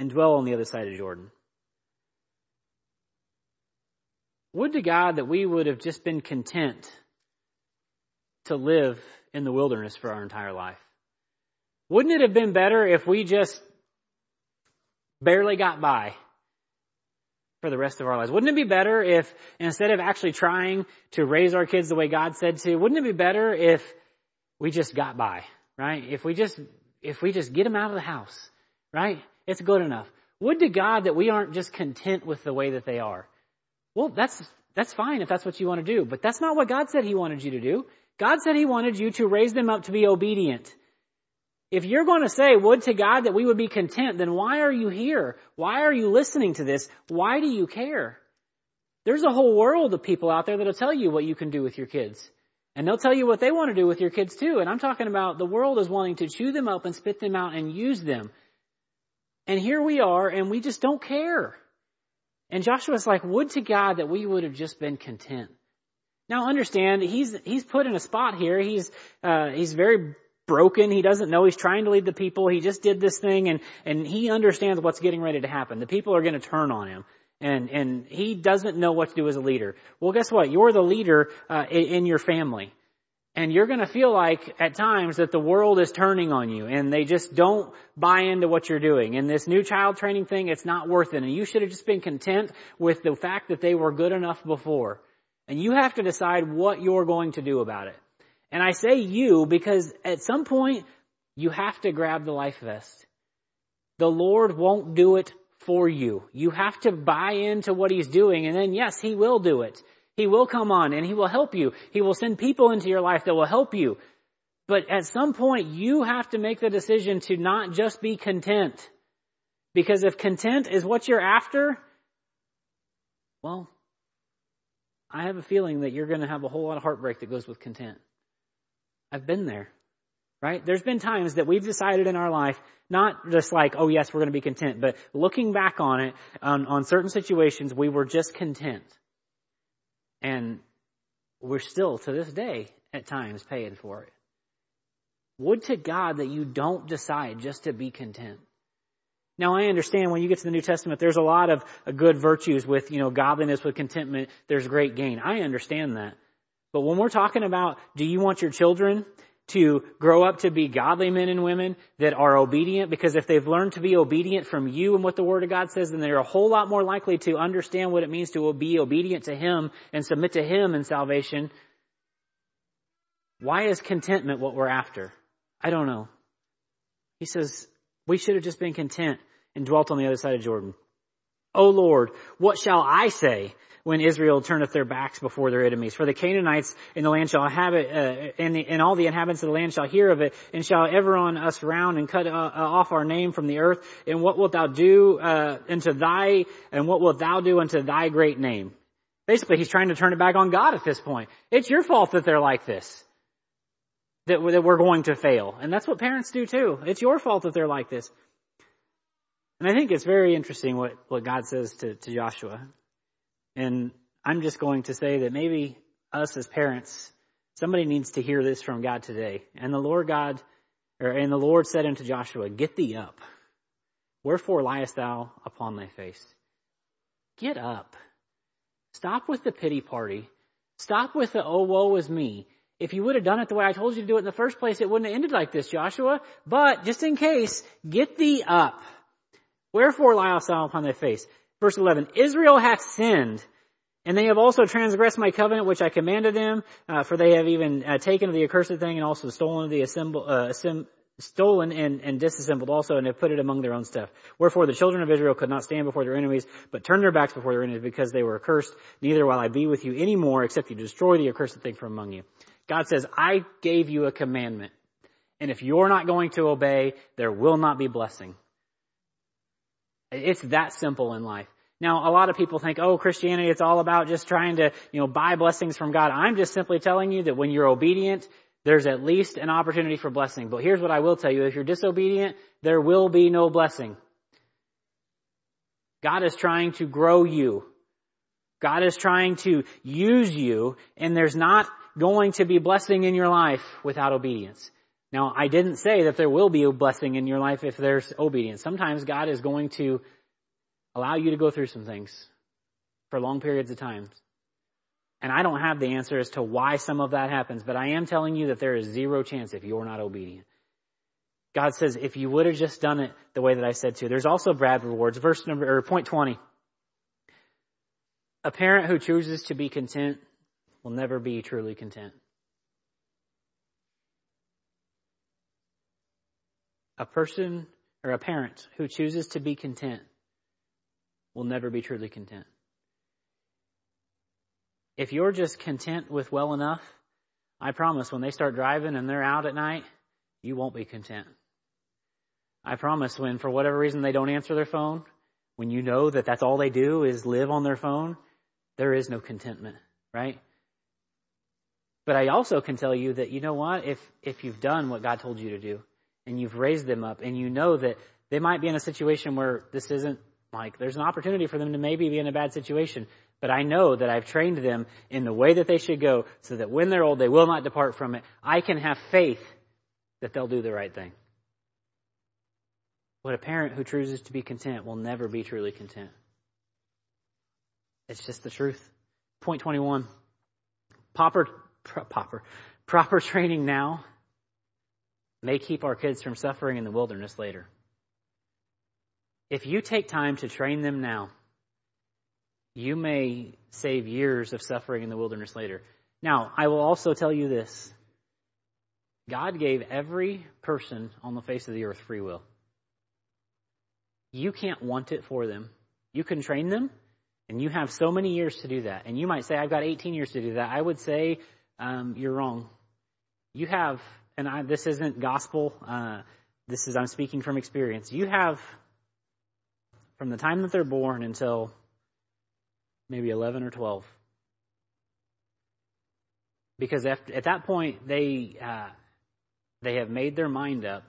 and dwell on the other side of Jordan. Would to God that we would have just been content to live in the wilderness for our entire life. Wouldn't it have been better if we just barely got by for the rest of our lives? Wouldn't it be better if, instead of actually trying to raise our kids the way God said to, wouldn't it be better if we just got by, right? If we just, if we just get them out of the house, right? It's good enough. Would to God that we aren't just content with the way that they are. Well, that's, that's fine if that's what you want to do, but that's not what God said He wanted you to do. God said He wanted you to raise them up to be obedient. If you're going to say, would to God that we would be content, then why are you here? Why are you listening to this? Why do you care? There's a whole world of people out there that'll tell you what you can do with your kids. And they'll tell you what they want to do with your kids too. And I'm talking about the world is wanting to chew them up and spit them out and use them. And here we are, and we just don't care. And Joshua's like, would to God that we would have just been content. Now understand, he's he's put in a spot here. He's uh he's very broken. He doesn't know. He's trying to lead the people. He just did this thing, and, and he understands what's getting ready to happen. The people are going to turn on him, and, and he doesn't know what to do as a leader. Well, guess what? You're the leader uh, in your family, and you're going to feel like at times that the world is turning on you, and they just don't buy into what you're doing. And this new child training thing, it's not worth it, and you should have just been content with the fact that they were good enough before. And you have to decide what you're going to do about it. And I say you because at some point you have to grab the life vest. The Lord won't do it for you. You have to buy into what He's doing, and then yes, He will do it. He will come on and He will help you. He will send people into your life that will help you. But at some point you have to make the decision to not just be content. Because if content is what you're after, well, I have a feeling that you're going to have a whole lot of heartbreak that goes with content. I've been there, right? There's been times that we've decided in our life, not just like, oh yes, we're going to be content, but looking back on it, on, on certain situations, we were just content. And we're still, to this day, at times paying for it. Would to God that you don't decide just to be content. Now, I understand when you get to the New Testament, there's a lot of good virtues with, you know, godliness, with contentment, there's great gain. I understand that. But when we're talking about, do you want your children to grow up to be godly men and women that are obedient, because if they've learned to be obedient from you and what the Word of God says, then they're a whole lot more likely to understand what it means to be obedient to Him and submit to Him in salvation. Why is contentment what we're after? I don't know. He says, we should have just been content and dwelt on the other side of Jordan. O Lord, what shall I say when Israel turneth their backs before their enemies? For the Canaanites in the land shall have it, uh, and, the, and all the inhabitants of the land shall hear of it, and shall ever on us round and cut uh, off our name from the earth. And what wilt thou do uh, unto thy, and what wilt thou do unto thy great name? Basically, he's trying to turn it back on God at this point. It's your fault that they're like this, that we're going to fail. And that's what parents do too. It's your fault that they're like this. And I think it's very interesting what, what God says to, to Joshua. And I'm just going to say that maybe us as parents, somebody needs to hear this from God today. And the Lord God, or, and the Lord said unto Joshua, get thee up. Wherefore liest thou upon thy face? Get up. Stop with the pity party. Stop with the, oh, woe is me. If you would have done it the way I told you to do it in the first place, it wouldn't have ended like this, Joshua. But just in case, get thee up. Wherefore liest thou upon thy face? Verse eleven, Israel hath sinned, and they have also transgressed my covenant which I commanded them, uh, for they have even uh, taken of the accursed thing and also stolen the assemble, uh, assemb- stolen and, and disassembled also, and have put it among their own stuff. Wherefore the children of Israel could not stand before their enemies, but turned their backs before their enemies, because they were accursed. Neither will I be with you any more, except you destroy the accursed thing from among you. God says, I gave you a commandment, and if you're not going to obey, there will not be blessing. It's that simple in life. Now, a lot of people think, oh, Christianity, it's all about just trying to, you know, buy blessings from God. I'm just simply telling you that when you're obedient, there's at least an opportunity for blessing. But here's what I will tell you. If you're disobedient, there will be no blessing. God is trying to grow you. God is trying to use you, and there's not going to be blessing in your life without obedience. Now, I didn't say that there will be a blessing in your life if there's obedience. Sometimes God is going to allow you to go through some things for long periods of time. And I don't have the answer as to why some of that happens, but I am telling you that there is zero chance if you're not obedient. God says, if you would have just done it the way that I said to. There's also bad rewards. Verse number, or point twenty. A parent who chooses to be content will never be truly content. A person or a parent who chooses to be content will never be truly content. If you're just content with well enough, I promise when they start driving and they're out at night, you won't be content. I promise when for whatever reason they don't answer their phone, when you know that that's all they do is live on their phone, there is no contentment, right? But I also can tell you that, you know what, if if you've done what God told you to do, and you've raised them up, and you know that they might be in a situation where this isn't, like, there's an opportunity for them to maybe be in a bad situation, but I know that I've trained them in the way that they should go so that when they're old, they will not depart from it. I can have faith that they'll do the right thing. What a parent who chooses to be content will never be truly content. It's just the truth. Point twenty-one, proper, proper, proper training now may keep our kids from suffering in the wilderness later. If you take time to train them now, you may save years of suffering in the wilderness later. Now, I will also tell you this. God gave every person on the face of the earth free will. You can't want it for them. You can train them, and you have so many years to do that. And you might say, I've got eighteen years to do that. I would say um, you're wrong. You have... And I, this isn't gospel. Uh, this is, I'm speaking from experience. You have, from the time that they're born until maybe eleven or twelve. Because after, at that point, they uh, they have made their mind up.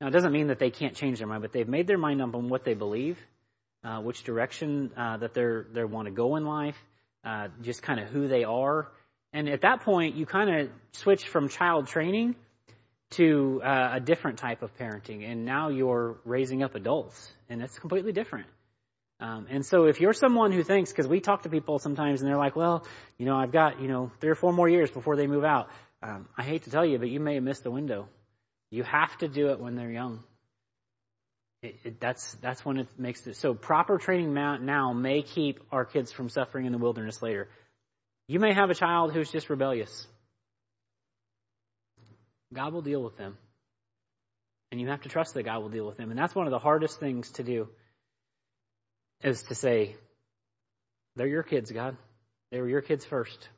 Now, it doesn't mean that they can't change their mind, but they've made their mind up on what they believe, uh, which direction uh, that they're, they want to go in life, uh, just kind of who they are. And at that point, you kind of switch from child training to uh, a different type of parenting, and now you're raising up adults, and that's completely different. Um, and so if you're someone who thinks, because we talk to people sometimes, and they're like, well, you know, I've got, you know, three or four more years before they move out. Um, I hate to tell you, but you may miss the window. You have to do it when they're young. It, it, that's that's when it makes it. So proper training now may keep our kids from suffering in the wilderness later. You may have a child who's just rebellious. God will deal with them. And you have to trust that God will deal with them. And that's one of the hardest things to do, is to say, they're your kids, God. They were your kids first.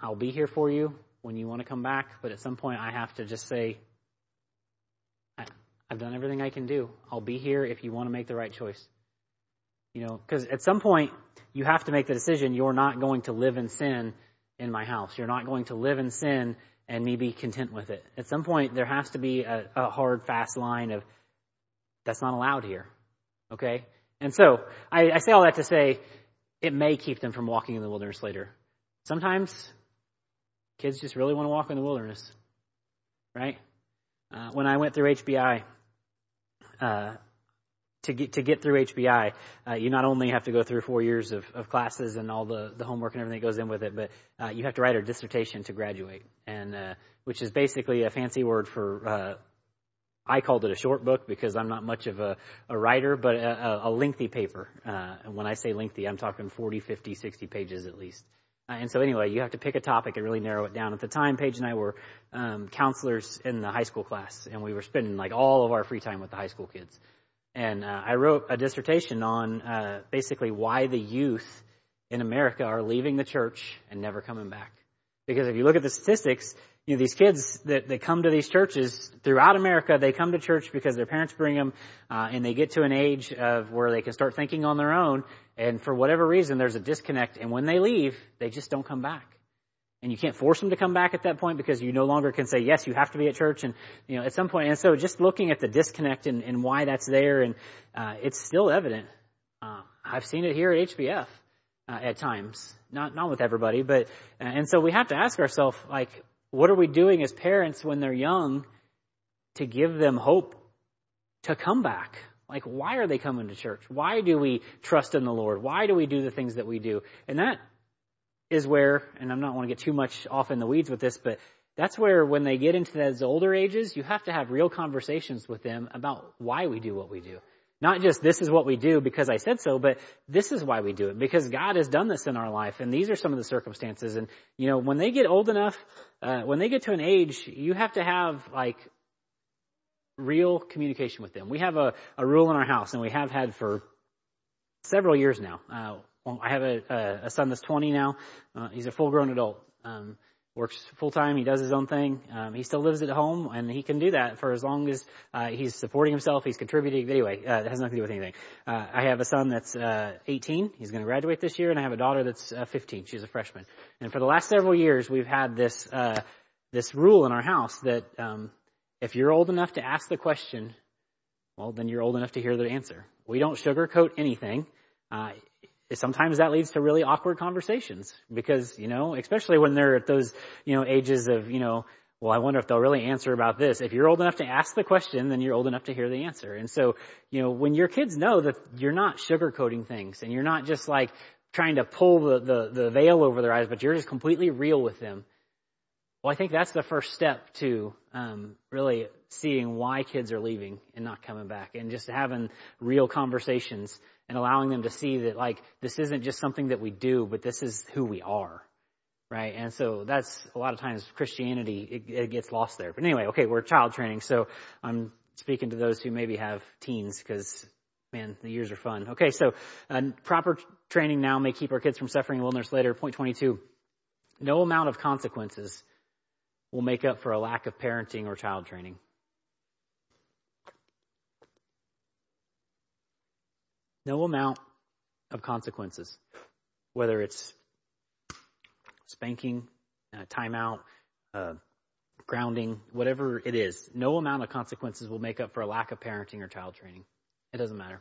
I'll be here for you when you want to come back. But at some point, I have to just say, I've done everything I can do. I'll be here if you want to make the right choice. You know, because at some point, you have to make the decision. You're not going to live in sin in my house. You're not going to live in sin and me be content with it. At some point, there has to be a, a hard, fast line of, that's not allowed here. Okay? And so, I, I say all that to say, it may keep them from walking in the wilderness later. Sometimes, kids just really want to walk in the wilderness. Right? Uh, when I went through H B I... Uh, to get to get through H B I, uh, you not only have to go through four years of, of classes and all the, the homework and everything that goes in with it, but uh, you have to write a dissertation to graduate, and uh, which is basically a fancy word for, uh, I called it a short book because I'm not much of a, a writer, but a, a lengthy paper. Uh, and when I say lengthy, I'm talking forty, fifty, sixty pages at least. Uh, and so anyway, you have to pick a topic and really narrow it down. At the time, Paige and I were um, counselors in the high school class, and we were spending like all of our free time with the high school kids. And uh, I wrote a dissertation on uh, basically why the youth in America are leaving the church and never coming back. Because if you look at the statistics, you know, these kids that, that come to these churches throughout America, they come to church because their parents bring them, uh, and they get to an age of where they can start thinking on their own. And for whatever reason, there's a disconnect. And when they leave, they just don't come back. And you can't force them to come back at that point, because you no longer can say, yes, you have to be at church. And, you know, at some point, and so just looking at the disconnect and, and why that's there, and, uh, it's still evident. Uh, I've seen it here at H B F, uh, at times. Not, not with everybody, but, uh, and so we have to ask ourselves, like, what are we doing as parents when they're young to give them hope to come back? Like, why are they coming to church? Why do we trust in the Lord? Why do we do the things that we do? And that is where, and I'm not want to get too much off in the weeds with this, but that's where when they get into those older ages, you have to have real conversations with them about why we do what we do. Not just this is what we do because I said so, but this is why we do it, because God has done this in our life, and these are some of the circumstances. And, you know, when they get old enough, uh, when they get to an age, you have to have, like, real communication with them. We have a, a rule in our house, and we have had for several years now. Uh, Well, I have a, a son that's twenty now. Uh, he's a full-grown adult. Um, works full-time. He does his own thing. Um, he still lives at home, and he can do that for as long as uh, he's supporting himself. He's contributing. Anyway, uh, it has nothing to do with anything. Uh, I have a son that's uh, eighteen. He's going to graduate this year, and I have a daughter that's uh, fifteen. She's a freshman. And for the last several years, we've had this uh, this rule in our house that um, if you're old enough to ask the question, well, then you're old enough to hear the answer. We don't sugarcoat anything. Uh, Sometimes that leads to really awkward conversations, because, you know, especially when they're at those, you know, ages of, you know, well, I wonder if they'll really answer about this. If you're old enough to ask the question, then you're old enough to hear the answer. And so, you know, when your kids know that you're not sugarcoating things, and you're not just like trying to pull the, the, the veil over their eyes, but you're just completely real with them. Well, I think that's the first step to um, really seeing why kids are leaving and not coming back, and just having real conversations and allowing them to see that, like, this isn't just something that we do, but this is who we are, right? And so that's a lot of times Christianity, it, it gets lost there. But anyway, okay, we're child training, so I'm speaking to those who maybe have teens, because, man, the years are fun. Okay, so uh, proper training now may keep our kids from suffering in wilderness later. Point twenty-two, no amount of consequences will make up for a lack of parenting or child training. No amount of consequences, whether it's spanking, uh, timeout, uh, grounding, whatever it is, no amount of consequences will make up for a lack of parenting or child training. It doesn't matter.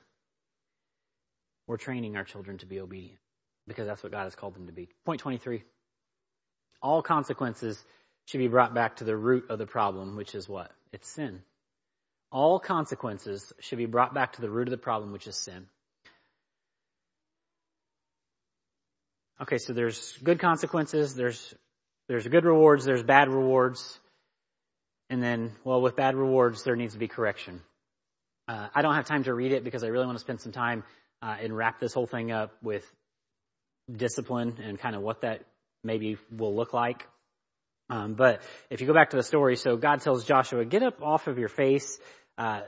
We're training our children to be obedient, because that's what God has called them to be. Point twenty-three, all consequences should be brought back to the root of the problem, which is what? It's sin. All consequences should be brought back to the root of the problem, which is sin. Okay, so there's good consequences, there's There's good rewards, there's bad rewards. And then, well, with bad rewards, there needs to be correction. Uh, I don't have time to read it because I really want to spend some time uh, and wrap this whole thing up with discipline and kind of what that maybe will look like. Um, but if you go back to the story, so God tells Joshua, get up off of your face. Uh,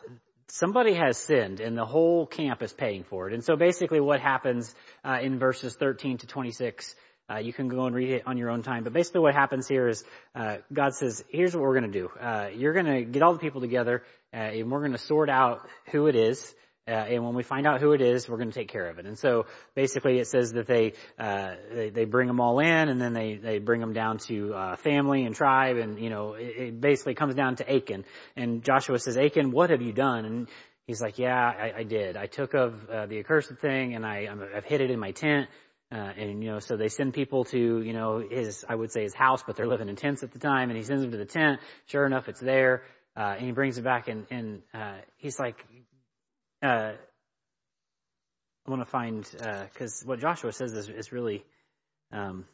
somebody has sinned and the whole camp is paying for it. And so basically what happens uh, in verses thirteen to twenty-six, uh, you can go and read it on your own time. But basically what happens here is uh, God says, here's what we're going to do. Uh, you're going to get all the people together uh, and we're going to sort out who it is. Uh, and when we find out who it is, we're going to take care of it. And so basically it says that they, uh, they, they bring them all in and then they, they bring them down to, uh, family and tribe and, you know, it, it basically comes down to Achan. And Joshua says, Achan, what have you done? And he's like, yeah, I, I did. I took of, uh, the accursed thing and I, I've hid it in my tent. Uh, and, you know, so they send people to, you know, his, I would say his house, but they're living in tents at the time and he sends them to the tent. Sure enough, it's there. Uh, and he brings it back and, and, uh, he's like, Uh, I want to find, uh, cause what Joshua says is, is really, um,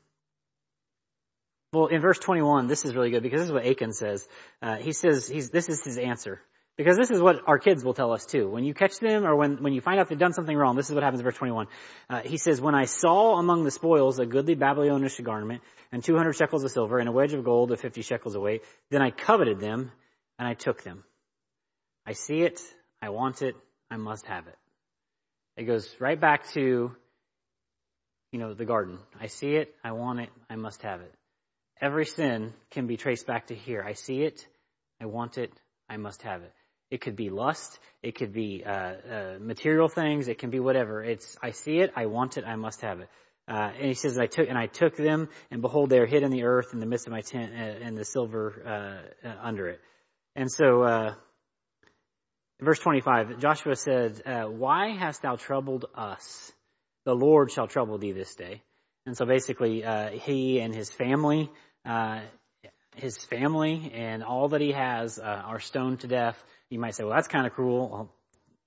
well, in verse twenty-one, this is really good because this is what Achan says. Uh, he says, he's, this is his answer because this is what our kids will tell us too. When you catch them or when, when you find out they've done something wrong, this is what happens in verse twenty-one. Uh, he says, when I saw among the spoils a goodly Babylonish garment and two hundred shekels of silver and a wedge of gold of fifty shekels a weight, then I coveted them and I took them. I see it. I want it. I must have it. It goes right back to, you know, the garden. I see it. I want it. I must have it. Every sin can be traced back to here. I see it. I want it. I must have it. It could be lust. It could be uh, uh material things. It can be whatever. It's I see it. I want it. I must have it. Uh, and he says, I took, and I took them, and behold, they are hid in the earth in the midst of my tent, uh, and the silver uh, uh under it. And so, uh, verse twenty-five, Joshua said, uh, why hast thou troubled us? The Lord shall trouble thee this day. And so basically, uh, he and his family, uh, his family and all that he has, uh, are stoned to death. You might say, well, that's kind of cruel. Well,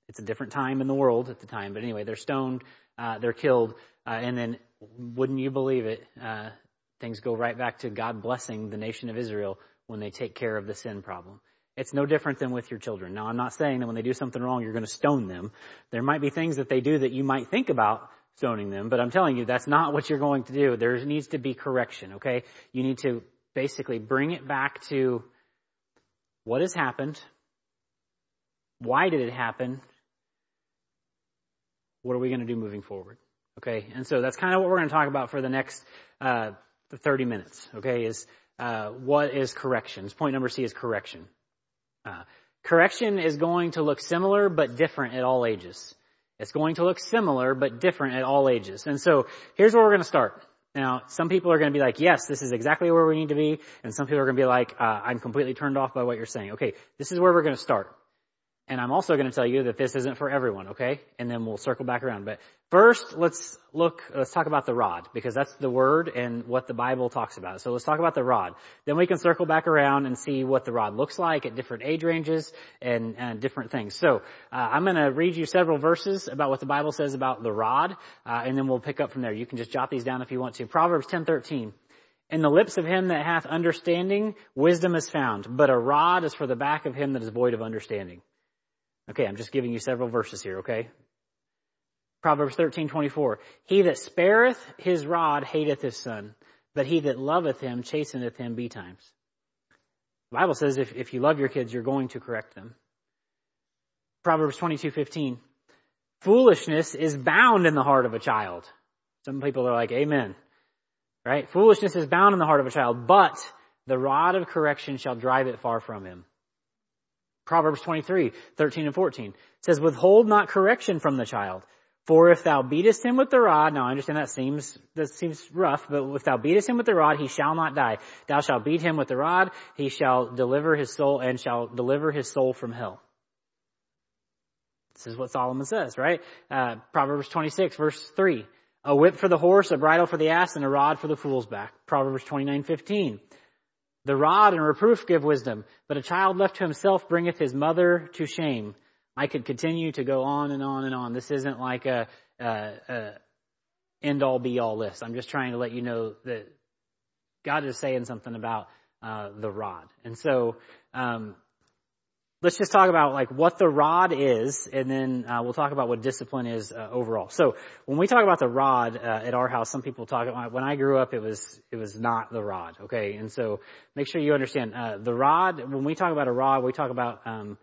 it's a different time in the world at the time. But anyway, they're stoned, uh, they're killed. Uh, and then wouldn't you believe it? Uh, things go right back to God blessing the nation of Israel when they take care of the sin problem. It's no different than with your children. Now, I'm not saying that when they do something wrong, you're going to stone them. There might be things that they do that you might think about stoning them, but I'm telling you, that's not what you're going to do. There needs to be correction, okay? You need to basically bring it back to what has happened, why did it happen, what are we going to do moving forward, okay? And so that's kind of what we're going to talk about for the next uh, thirty minutes, okay, is uh, what is correction? Point number C is correction. Uh, correction is going to look similar but different at all ages. It's going to look similar but different at all ages. And so here's where we're going to start. Now, some people are going to be like, yes, this is exactly where we need to be. And some people are going to be like, uh, I'm completely turned off by what you're saying. Okay, this is where we're going to start. And I'm also going to tell you that this isn't for everyone, okay? And then we'll circle back around. But first, let's look, let's talk about the rod, because that's the word and what the Bible talks about. So let's talk about the rod. Then we can circle back around and see what the rod looks like at different age ranges and, and different things. So uh, I'm going to read you several verses about what the Bible says about the rod, uh, and then we'll pick up from there. You can just jot these down if you want to. Proverbs ten thirteen. In the lips of him that hath understanding, wisdom is found, but a rod is for the back of him that is void of understanding. Okay, I'm just giving you several verses here, okay? Proverbs thirteen twenty-four. He that spareth his rod hateth his son, but he that loveth him chasteneth him betimes. The Bible says if, if you love your kids, you're going to correct them. Proverbs twenty-two fifteen. Foolishness is bound in the heart of a child. Some people are like, amen. Right? Foolishness is bound in the heart of a child, but the rod of correction shall drive it far from him. Proverbs twenty-three thirteen and fourteen says, withhold not correction from the child, for if thou beatest him with the rod, now I understand that seems, that seems rough, but if thou beatest him with the rod, he shall not die. Thou shalt beat him with the rod, he shall deliver his soul and shall deliver his soul from hell. This is what Solomon says, right? Uh, Proverbs twenty-six verse three, a whip for the horse, a bridle for the ass, and a rod for the fool's back. Proverbs twenty-nine fifteen. The rod and reproof give wisdom, but a child left to himself bringeth his mother to shame. I could continue to go on and on and on. This isn't like a, a, a end all be all list. I'm just trying to let you know that God is saying something about uh, the rod. And so um, let's just talk about like what the rod is, and then uh, we'll talk about what discipline is uh, overall. So when we talk about the rod uh, at our house, some people talk about, when I grew up, it was it was not the rod, okay? And so make sure you understand uh, the rod. When we talk about a rod, we talk about um,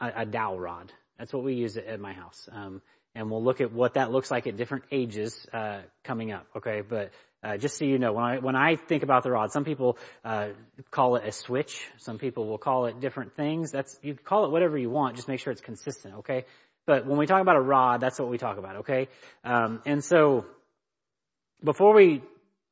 a, a dowel rod. That's what we use at my house. Um, and we'll look at what that looks like at different ages uh coming up, okay? But uh just so you know, when I when I think about the rod, some people uh call it a switch. Some people will call it different things. That's, you can call it whatever you want. Just make sure it's consistent, okay? But when we talk about a rod, that's what we talk about, okay? Um and so before we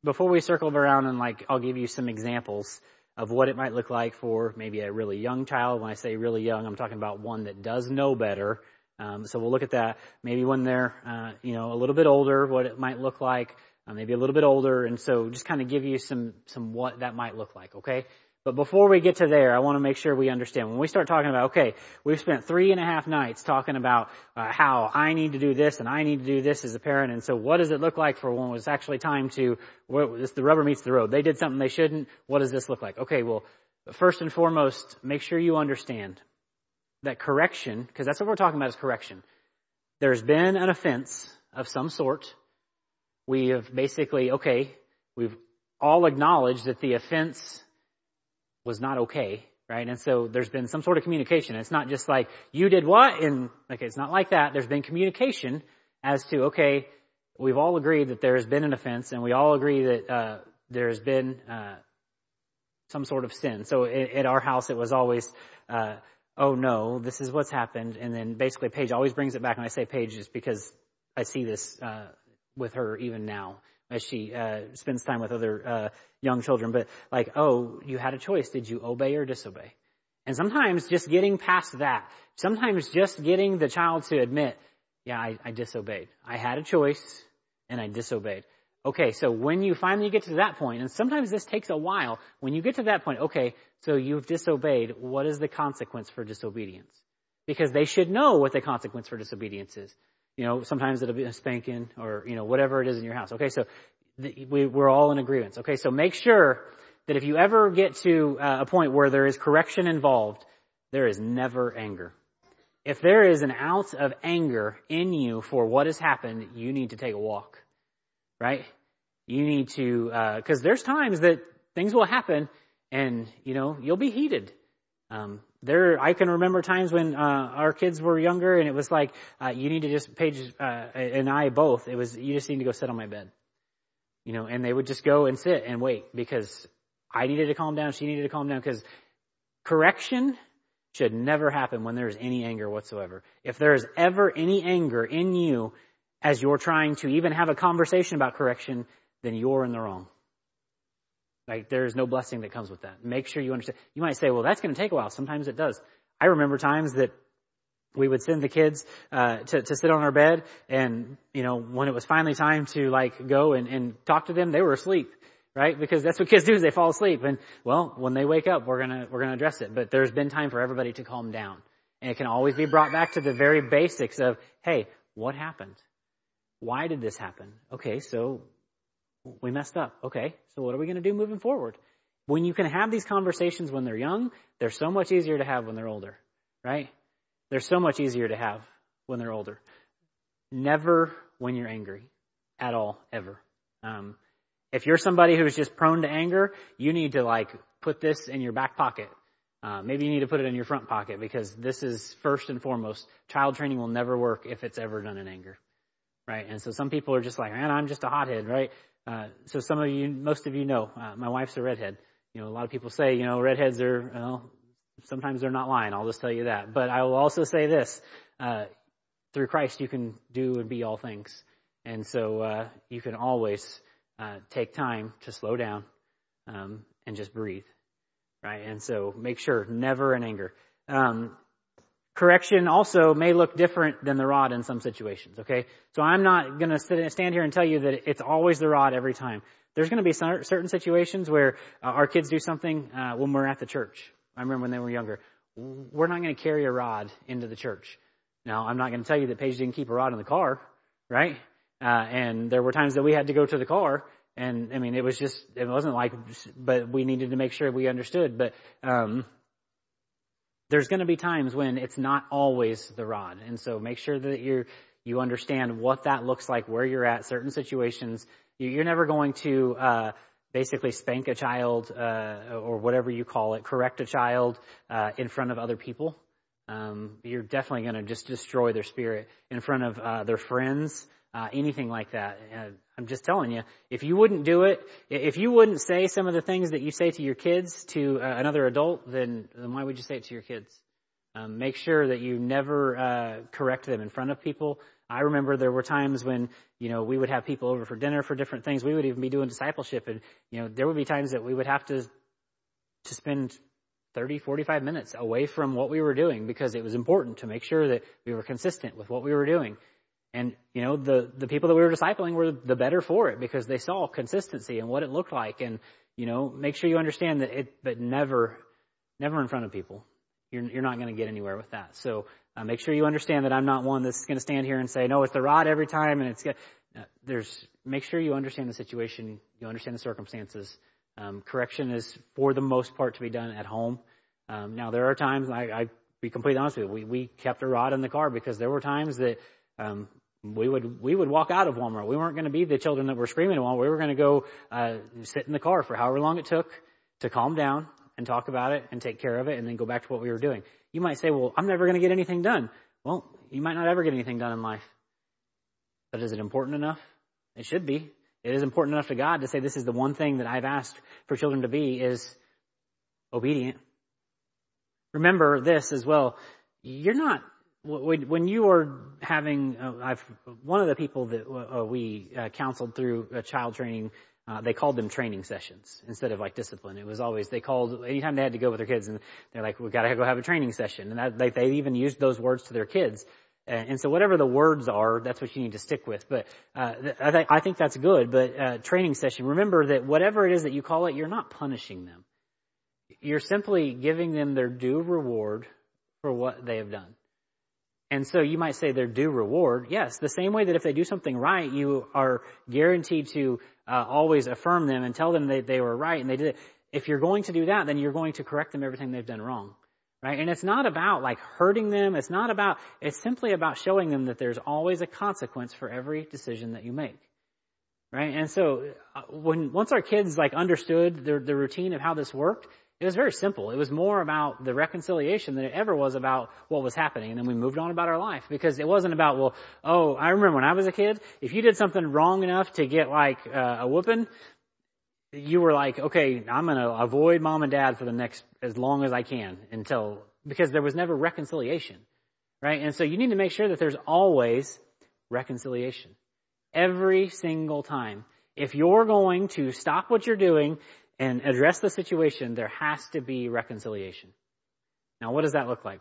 before we circle around and like I'll give you some examples of what it might look like for maybe a really young child. When I say really young, I'm talking about one that does know better. Um, so we'll look at that. Maybe when they're, uh, you know, a little bit older, what it might look like, uh, maybe a little bit older. And so just kind of give you some, some what that might look like. Okay. But before we get to there, I want to make sure we understand. When we start talking about, okay, we've spent three and a half nights talking about uh, how I need to do this and I need to do this as a parent. And so what does it look like for when it was actually time to, well, this, the rubber meets the road. They did something they shouldn't. What does this look like? Okay, well, first and foremost, make sure you understand that correction, because that's what we're talking about is correction. There's been an offense of some sort. We have basically, okay, we've all acknowledged that the offense was not okay, right? And so there's been some sort of communication. It's not just like, you did what? And, okay, it's not like that. There's been communication as to, okay, we've all agreed that there has been an offense, and we all agree that uh there has been uh some sort of sin. So at our house, it was always, uh oh, no, this is what's happened. And then basically Paige always brings it back, and I say Paige just because I see this uh with her even now, as she uh spends time with other uh young children. But like, oh, you had a choice. Did you obey or disobey? And sometimes just getting past that, sometimes just getting the child to admit, yeah, I, I disobeyed. I had a choice and I disobeyed. Okay, so when you finally get to that point, and sometimes this takes a while, when you get to that point, okay, so you've disobeyed, what is the consequence for disobedience? Because they should know what the consequence for disobedience is. You know, sometimes it'll be a spanking or, you know, whatever it is in your house. Okay, so the, we, we're all in agreement. Okay, so make sure that if you ever get to uh, a point where there is correction involved, there is never anger. If there is an ounce of anger in you for what has happened, you need to take a walk, right? You need to, uh, because there's times that things will happen and, you know, you'll be heated. Um, there, I can remember times when, uh, our kids were younger, and it was like, uh, you need to just, Paige, uh, and I both, it was, you just need to go sit on my bed, you know, and they would just go and sit and wait because I needed to calm down. She needed to calm down, because correction should never happen when there's any anger whatsoever. If there is ever any anger in you as you're trying to even have a conversation about correction, then you're in the wrong. Like, there is no blessing that comes with that. Make sure you understand. You might say, well, that's going to take a while. Sometimes it does. I remember times that we would send the kids, uh, to, to sit on our bed, and, you know, when it was finally time to like go and, and talk to them, they were asleep, right? Because that's what kids do, is they fall asleep. And well, when they wake up, we're going to, we're going to address it. But there's been time for everybody to calm down, and it can always be brought back to the very basics of, hey, what happened? Why did this happen? Okay, so we messed up. Okay, so what are we going to do moving forward? When you can have these conversations when they're young, they're so much easier to have when they're older, right? They're so much easier to have when they're older. Never when you're angry at all, ever. Um, if you're somebody who's just prone to anger, you need to like put this in your back pocket. Uh, maybe you need to put it in your front pocket, because this is first and foremost. Child training will never work if it's ever done in anger. Right, and so some people are just like, man, I'm just a hothead, right? Uh, so some of you, most of you know, uh, my wife's a redhead. You know, a lot of people say, you know, redheads are, you know, sometimes they're not lying. I'll just tell you that. But I will also say this, uh, through Christ you can do and be all things. And so, uh, you can always, uh, take time to slow down, um, and just breathe. Right, and so make sure, never in anger. Um, Correction also may look different than the rod in some situations, okay? So I'm not going to stand here and tell you that it's always the rod every time. There's going to be certain situations where uh, our kids do something uh, when we're at the church. I remember when they were younger. We're not going to carry a rod into the church. Now, I'm not going to tell you that Paige didn't keep a rod in the car, right? Uh, and there were times that we had to go to the car And I mean, it was just, it wasn't like, but we needed to make sure we understood. But um, there's going to be times when it's not always the rod. And so make sure that you're, you understand what that looks like, where you're at, certain situations. You're never going to uh, basically spank a child uh, or whatever you call it, correct a child uh, in front of other people. Um, you're definitely going to just destroy their spirit in front of uh, their friends, uh, anything like that. Uh, I'm just telling you, if you wouldn't do it, if you wouldn't say some of the things that you say to your kids to uh, another adult, then, then why would you say it to your kids? Um, make sure that you never uh, correct them in front of people. I remember there were times when, you know, we would have people over for dinner for different things. We would even be doing discipleship, and, you know, there would be times that we would have to to spend thirty, forty-five minutes away from what we were doing because it was important to make sure that we were consistent with what we were doing. And, you know, the, the people that we were discipling were the better for it because they saw consistency and what it looked like. And, you know, make sure you understand that it, but never, never in front of people. You're, you're not going to get anywhere with that. So uh, make sure you understand that I'm not one that's going to stand here and say, no, it's the rod every time. And it's got, uh, there's, make sure you understand the situation. You understand the circumstances. Um, correction is, for the most part, to be done at home. Um, now, there are times, I, I be completely honest with you, we, we kept a rod in the car because there were times that um, we would we would walk out of Walmart. We weren't going to be the children that were screaming at Walmart. We were going to go uh, sit in the car for however long it took to calm down and talk about it and take care of it and then go back to what we were doing. You might say, well, I'm never going to get anything done. Well, you might not ever get anything done in life. But is it important enough? It should be. It is important enough to God to say this is the one thing that I've asked for children to be is obedient. Remember this as well. You're not, when you are having, I've one of the people that we counseled through child training, Uh, they called them training sessions instead of like discipline. It was always, they called, anytime they had to go with their kids and they're like, we gotta go have a training session. And that, like, they even used those words to their kids. And, and so whatever the words are, that's what you need to stick with. But, uh, I, th- I think that's good. But, uh, training session, remember that whatever it is that you call it, you're not punishing them. You're simply giving them their due reward for what they have done. And so you might say their due reward. Yes, the same way that if they do something right, you are guaranteed to uh, always affirm them and tell them that they were right and they did it. If you're going to do that, then you're going to correct them everything they've done wrong, right? And it's not about like hurting them. It's not about, it's simply about showing them that there's always a consequence for every decision that you make, right? And so when, once our kids like understood the, the routine of how this worked, it was very simple. It was more about the reconciliation than it ever was about what was happening. And then we moved on about our life because it wasn't about, well, oh, I remember when I was a kid, if you did something wrong enough to get like uh, a whooping, you were like, okay, I'm going to avoid mom and dad for the next, as long as I can until, because there was never reconciliation, right? And so you need to make sure that there's always reconciliation every single time. If you're going to stop what you're doing and address the situation, there has to be reconciliation. Now, what does that look like?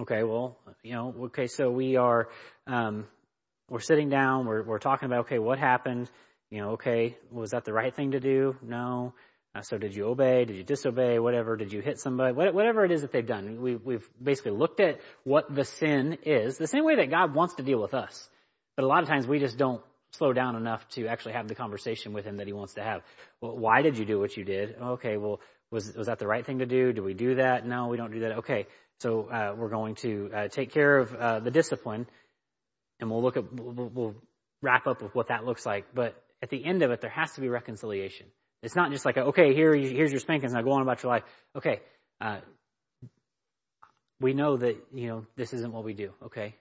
Okay, well, you know, okay, so we are, um, we're sitting down, we're, we're talking about, okay, what happened? You know, okay, was that the right thing to do? No. Uh, so did you obey? Did you disobey? Whatever. Did you hit somebody? What, whatever it is that they've done. We, we've basically looked at what the sin is, the same way that God wants to deal with us. But a lot of times we just don't slow down enough to actually have the conversation with him that he wants to have. Well, why did you do what you did? Okay, well, was was that the right thing to do? Do we do that? No, we don't do that. Okay, so uh, we're going to uh, take care of uh, the discipline, and we'll look at we'll, we'll wrap up with what that looks like. But at the end of it, there has to be reconciliation. It's not just like, okay, here here's your spankings, now go on about your life. Okay, uh, we know that you know this isn't what we do. Okay,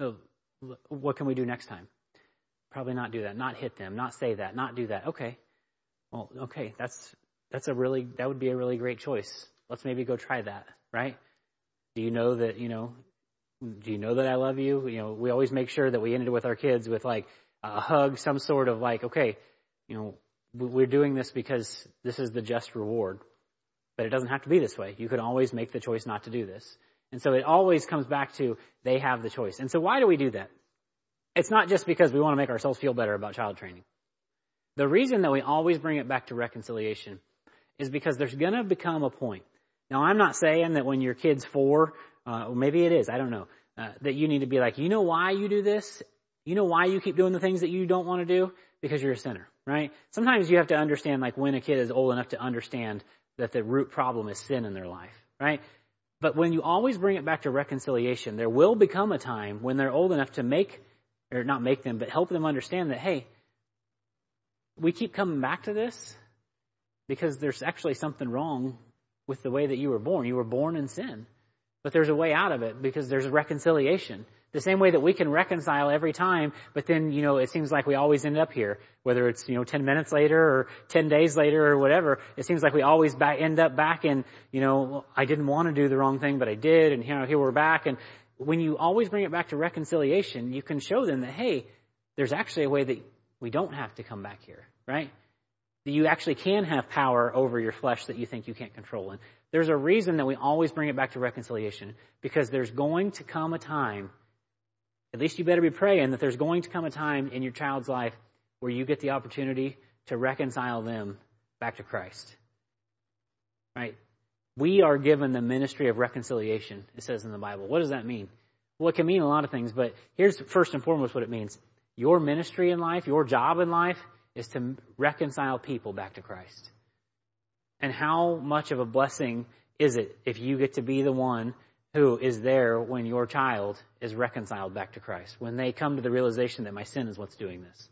so what can we do next time? Probably not do that, not hit them, not say that, not do that. Okay, well, okay, that's that's a really, that would be a really great choice. Let's maybe go try that, right? Do you know that, you know, do you know that I love you? You know, we always make sure that we ended with our kids with like a hug, some sort of like, okay, you know, we're doing this because this is the just reward. But it doesn't have to be this way. You can always make the choice not to do this. And so it always comes back to they have the choice. And so why do we do that? It's not just because we want to make ourselves feel better about child training. The reason that we always bring it back to reconciliation is because there's going to become a point. Now, I'm not saying that when your kid's four, uh, maybe it is, I don't know, uh, that you need to be like, you know why you do this? You know why you keep doing the things that you don't want to do? because you're a sinner, right? Sometimes you have to understand, like, when a kid is old enough to understand that the root problem is sin in their life, right? But when you always bring it back to reconciliation, there will become a time when they're old enough to make, or not make them, but help them understand that, hey, we keep coming back to this because there's actually something wrong with the way that you were born. You were born in sin, but there's a way out of it because there's reconciliation. The same way that we can reconcile every time, but then, you know, it seems like we always end up here, whether it's, you know, ten minutes later or ten days later or whatever. It seems like we always back, end up back in, you know, well, I didn't want to do the wrong thing, but I did, and you know, here we're back. And when you always bring it back to reconciliation, you can show them that, hey, there's actually a way that we don't have to come back here, right? That you actually can have power over your flesh that you think you can't control. And there's a reason that we always bring it back to reconciliation, because there's going to come a time, at least you better be praying that there's going to come a time in your child's life where you get the opportunity to reconcile them back to Christ, right? We are given the ministry of reconciliation, it says in the Bible. What does that mean? Well, it can mean a lot of things, but here's first and foremost what it means. Your ministry in life, your job in life is to reconcile people back to Christ. And how much of a blessing is it if you get to be the one who is there when your child is reconciled back to Christ, when they come to the realization that my sin is what's doing this.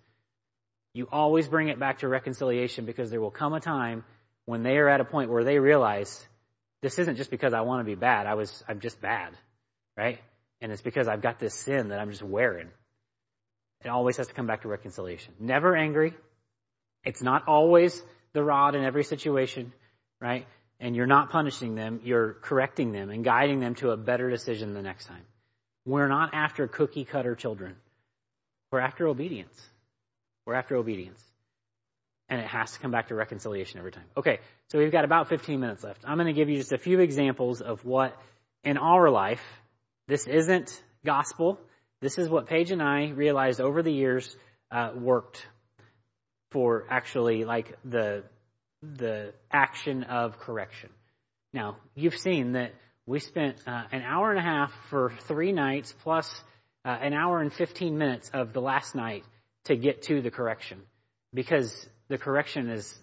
You always bring it back to reconciliation, because there will come a time when they are at a point where they realize this isn't just because I want to be bad. I was, I'm just bad, right? And it's because I've got this sin that I'm just wearing. It always has to come back to reconciliation. Never angry. It's not always the rod in every situation, right? And you're not punishing them, you're correcting them and guiding them to a better decision the next time. We're not after cookie-cutter children. We're after obedience. We're after obedience. And it has to come back to reconciliation every time. Okay, so we've got about fifteen minutes left. I'm going to give you just a few examples of what, in our life, this isn't gospel. This is what Paige and I realized over the years uh, worked for actually, like, the... the action of correction. Now, you've seen that we spent uh, an hour and a half for three nights plus uh, an hour and fifteen minutes of the last night to get to the correction, because the correction is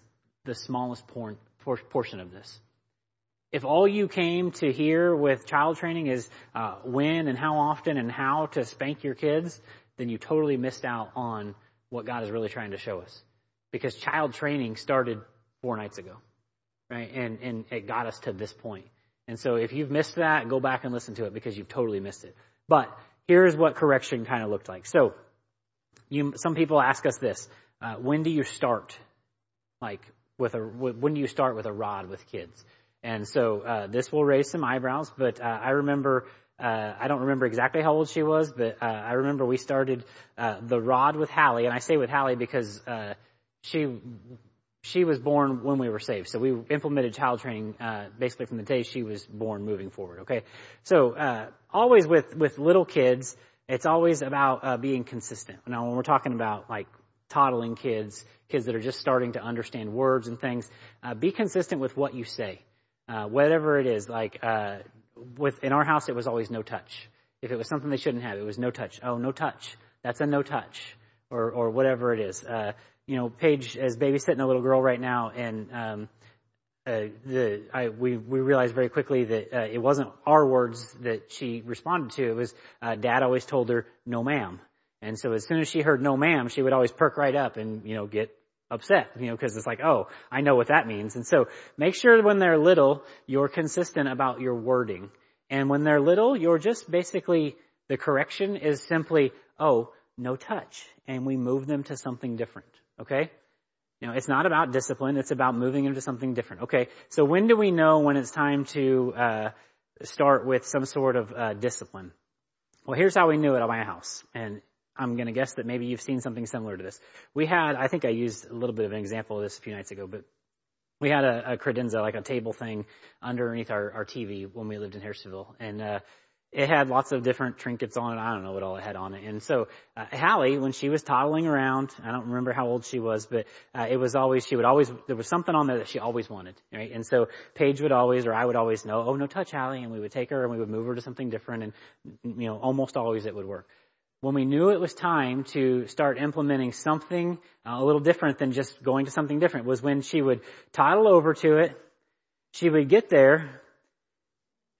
the smallest por- por- portion of this. If all you came to hear with child training is uh, when and how often and how to spank your kids, then you totally missed out on what God is really trying to show us, because child training started four nights ago, right? And and it got us to this point. And so if you've missed that, go back and listen to it, because you've totally missed it. But here's what correction kind of looked like. So you, some people ask us this, uh, when do you start, like, with a, when do you start with a rod with kids? And so uh, this will raise some eyebrows, but uh, I remember, uh, I don't remember exactly how old she was, but uh, I remember we started uh, the rod with Hallie. And I say with Hallie because uh, she... She was born when we were saved, so we implemented child training uh, basically from the day she was born moving forward, okay? So uh, always with, with little kids, it's always about uh, being consistent. Now, when we're talking about, like, toddling kids, kids that are just starting to understand words and things, uh, be consistent with what you say, uh, whatever it is. Like, uh, with in our house, it was always no touch. If it was something they shouldn't have, it was no touch. Oh, no touch. That's a no touch, or or whatever it is. Uh You know, Paige is babysitting a little girl right now, and um, uh, the I, we we realized very quickly that uh, it wasn't our words that she responded to. It was uh, Dad always told her "no, ma'am," and so as soon as she heard "no, ma'am," she would always perk right up and, you know, get upset, you know, because it's like, oh, I know what that means. And so make sure when they're little, you're consistent about your wording, and when they're little, you're just basically the correction is simply, oh, no touch, and we move them to something different. Okay? You know, it's not about discipline. It's about moving into something different. Okay, so when do we know when it's time to uh start with some sort of uh discipline? Well, here's how we knew it at my house. And I'm going to guess that maybe you've seen something similar to this. We had, I think I used a little bit of an example of this a few nights ago, but we had a, a credenza, like a table thing underneath our, our T V when we lived in Harrisville. And uh it had lots of different trinkets on it. I don't know what all it had on it. And so uh, Hallie, when she was toddling around, I don't remember how old she was, but uh, it was always, she would always, there was something on there that she always wanted, right? And so Paige would always, or I would always know, oh, no touch, Hallie. And we would take her and we would move her to something different. And, you know, almost always it would work. when we knew it was time to start implementing something a little different than just going to something different, was when she would toddle over to it, she would get there,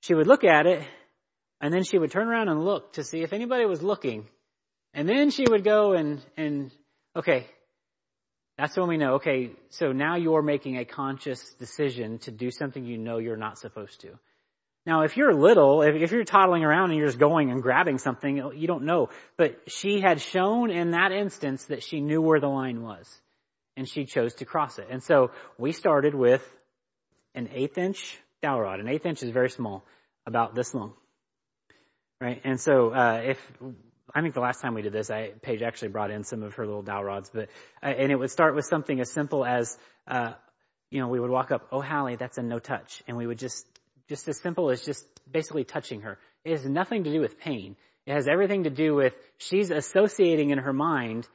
she would look at it, and then she would turn around and look to see if anybody was looking. And then she would go and, and okay, that's when we know, okay, so now you're making a conscious decision to do something you know you're not supposed to. Now, if you're little, if you're toddling around and you're just going and grabbing something, you don't know. But she had shown in that instance that she knew where the line was, and she chose to cross it. And so we started with an eighth-inch dowel rod. An eighth inch is very small, about this long, right? And so uh if I think the last time we did this, I, Paige actually brought in some of her little dowel rods, but uh, and it would start with something as simple as, uh you know, we would walk up, oh, Hallie, that's a no touch, and we would just. Just as simple as just basically touching her. It has nothing to do with pain. It has everything to do with she's associating in her mind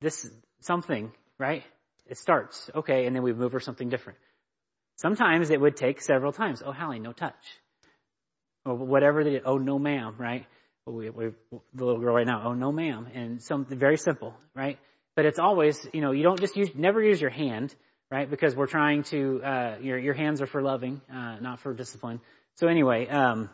this something, right? It starts, okay, and then we move her something different. Sometimes it would take several times. Oh, Hallie, no touch. Or whatever they did. Oh, no, ma'am, right? We, we, the little girl right now, oh, no, ma'am. And something very simple, right? But it's always, you know, you don't just use, never use your hand. Right, because we're trying to, uh, your your hands are for loving, uh, not for discipline. So anyway, um,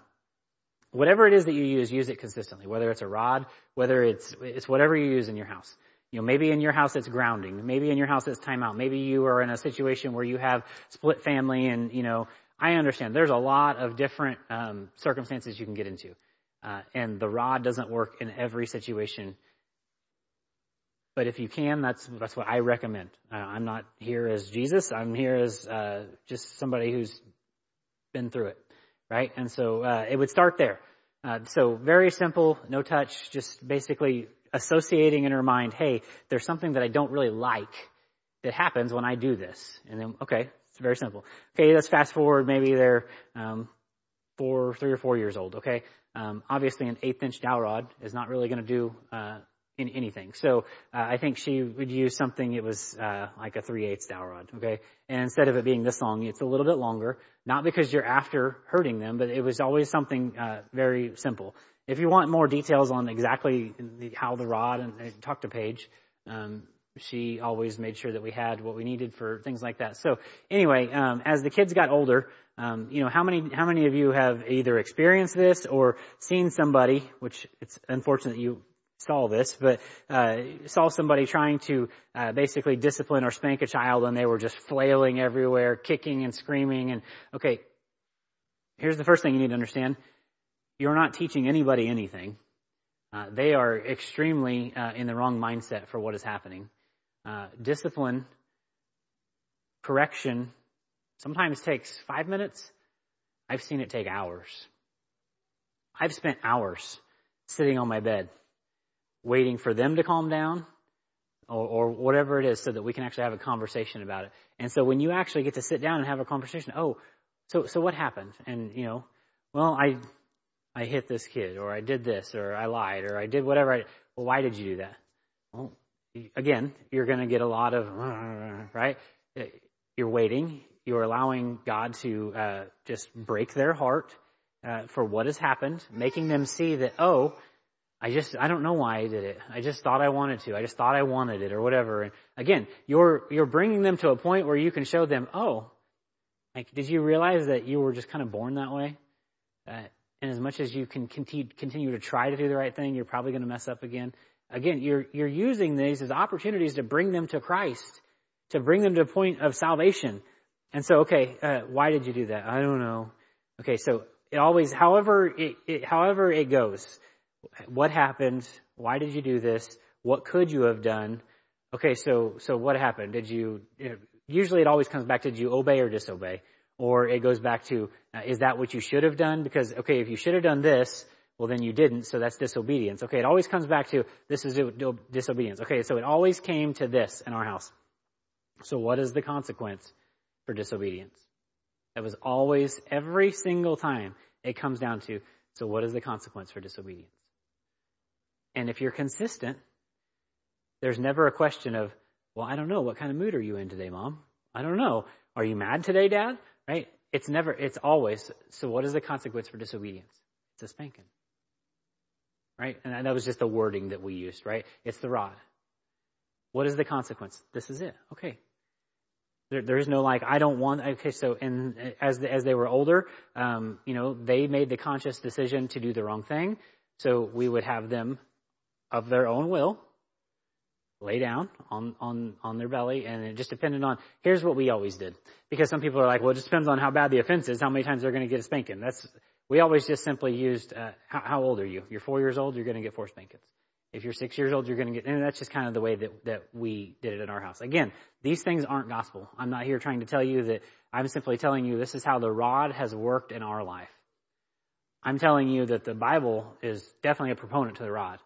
whatever it is that you use, use it consistently. Whether it's a rod, whether it's it's whatever you use in your house. You know, maybe in your house it's grounding. Maybe in your house it's timeout. Maybe you are in a situation where you have split family, and you know, I understand. There's a lot of different um, circumstances you can get into, uh, and the rod doesn't work in every situation. But if you can, that's that's what I recommend. Uh, I'm not here as Jesus. I'm here as uh, just somebody who's been through it, right? And so uh, it would start there. Uh, so very simple, no touch, just basically associating in her mind, hey, there's something that I don't really like that happens when I do this. And then, okay, it's very simple. Okay, let's fast forward. Maybe they're um, four, three or four years old, okay? Um, obviously, an eighth-inch dowel rod is not really going to do uh in anything. So, uh, I think she would use something, it was, uh, like a three-eighths dowel rod, okay? And instead of it being this long, it's a little bit longer, not because you're after hurting them, but it was always something, uh, very simple. If you want more details on exactly the, how the rod, and uh, talk to Paige, um, she always made sure that we had what we needed for things like that. So anyway, um, as the kids got older, um, you know, how many, how many of you have either experienced this or seen somebody, which it's unfortunate that you saw this, but uh saw somebody trying to uh basically discipline or spank a child, and they were just flailing everywhere, kicking and screaming. And okay, here's the first thing you need to understand. You're not teaching anybody anything. Uh, they are extremely uh, in the wrong mindset for what is happening. Uh, discipline, correction, sometimes takes five minutes. I've seen it take hours. I've spent hours sitting on my bed waiting for them to calm down, or, or whatever it is, so that we can actually have a conversation about it. And so when you actually get to sit down and have a conversation, oh, so so what happened? And, you know, well, I I hit this kid, or I did this, or I lied, or I did whatever. I, well, why did you do that? Well, again, you're going to get a lot of, right? You're waiting. You're allowing God to uh, just break their heart uh, for what has happened, making them see that, oh, I just, I don't know why I did it. I just thought I wanted to. I just thought I wanted it, or whatever. And again, you're, you're bringing them to a point where you can show them, oh, like, did you realize that you were just kind of born that way? Uh, and as much as you can continue, continue to try to do the right thing, you're probably going to mess up again. Again, you're, you're using these as opportunities to bring them to Christ, to bring them to a point of salvation. And so, okay, uh, why did you do that? I don't know. Okay. So it always, however it, it however it goes, what happened? Why did you do this? What could you have done? Okay, so so what happened? Did you, you know, usually it always comes back to, did you obey or disobey? Or it goes back to, uh, is that what you should have done? Because, okay, if you should have done this, well, then you didn't, so that's disobedience. Okay, it always comes back to, this is disobedience. Okay, so it always came to this in our house. So what is the consequence for disobedience? That was always, every single time, it comes down to, so what is the consequence for disobedience? And if you're consistent, there's never a question of, well, I don't know. What kind of mood are you in today, Mom? I don't know. Are you mad today, Dad? Right? It's never, it's always, so what is the consequence for disobedience? It's a spanking. right? And that was just the wording that we used, right? It's the rod. What is the consequence? This is it. Okay. There, there is no like, I don't want, okay, so in, as, the, as they were older, um, you know, they made the conscious decision to do the wrong thing. So we would have them of their own will lay down on, on, on their belly. And it just depended on, here's what we always did. Because some people are like, well, it just depends on how bad the offense is, how many times they're going to get a spanking. That's, we always just simply used, uh, how, how old are you? You're four years old, you're going to get four spankings. If you're six years old, you're going to get, and that's just kind of the way that, that we did it in our house. Again, these things aren't gospel. I'm not here trying to tell you that. I'm simply telling you this is how the rod has worked in our life. I'm telling you that the Bible is definitely a proponent to the rod.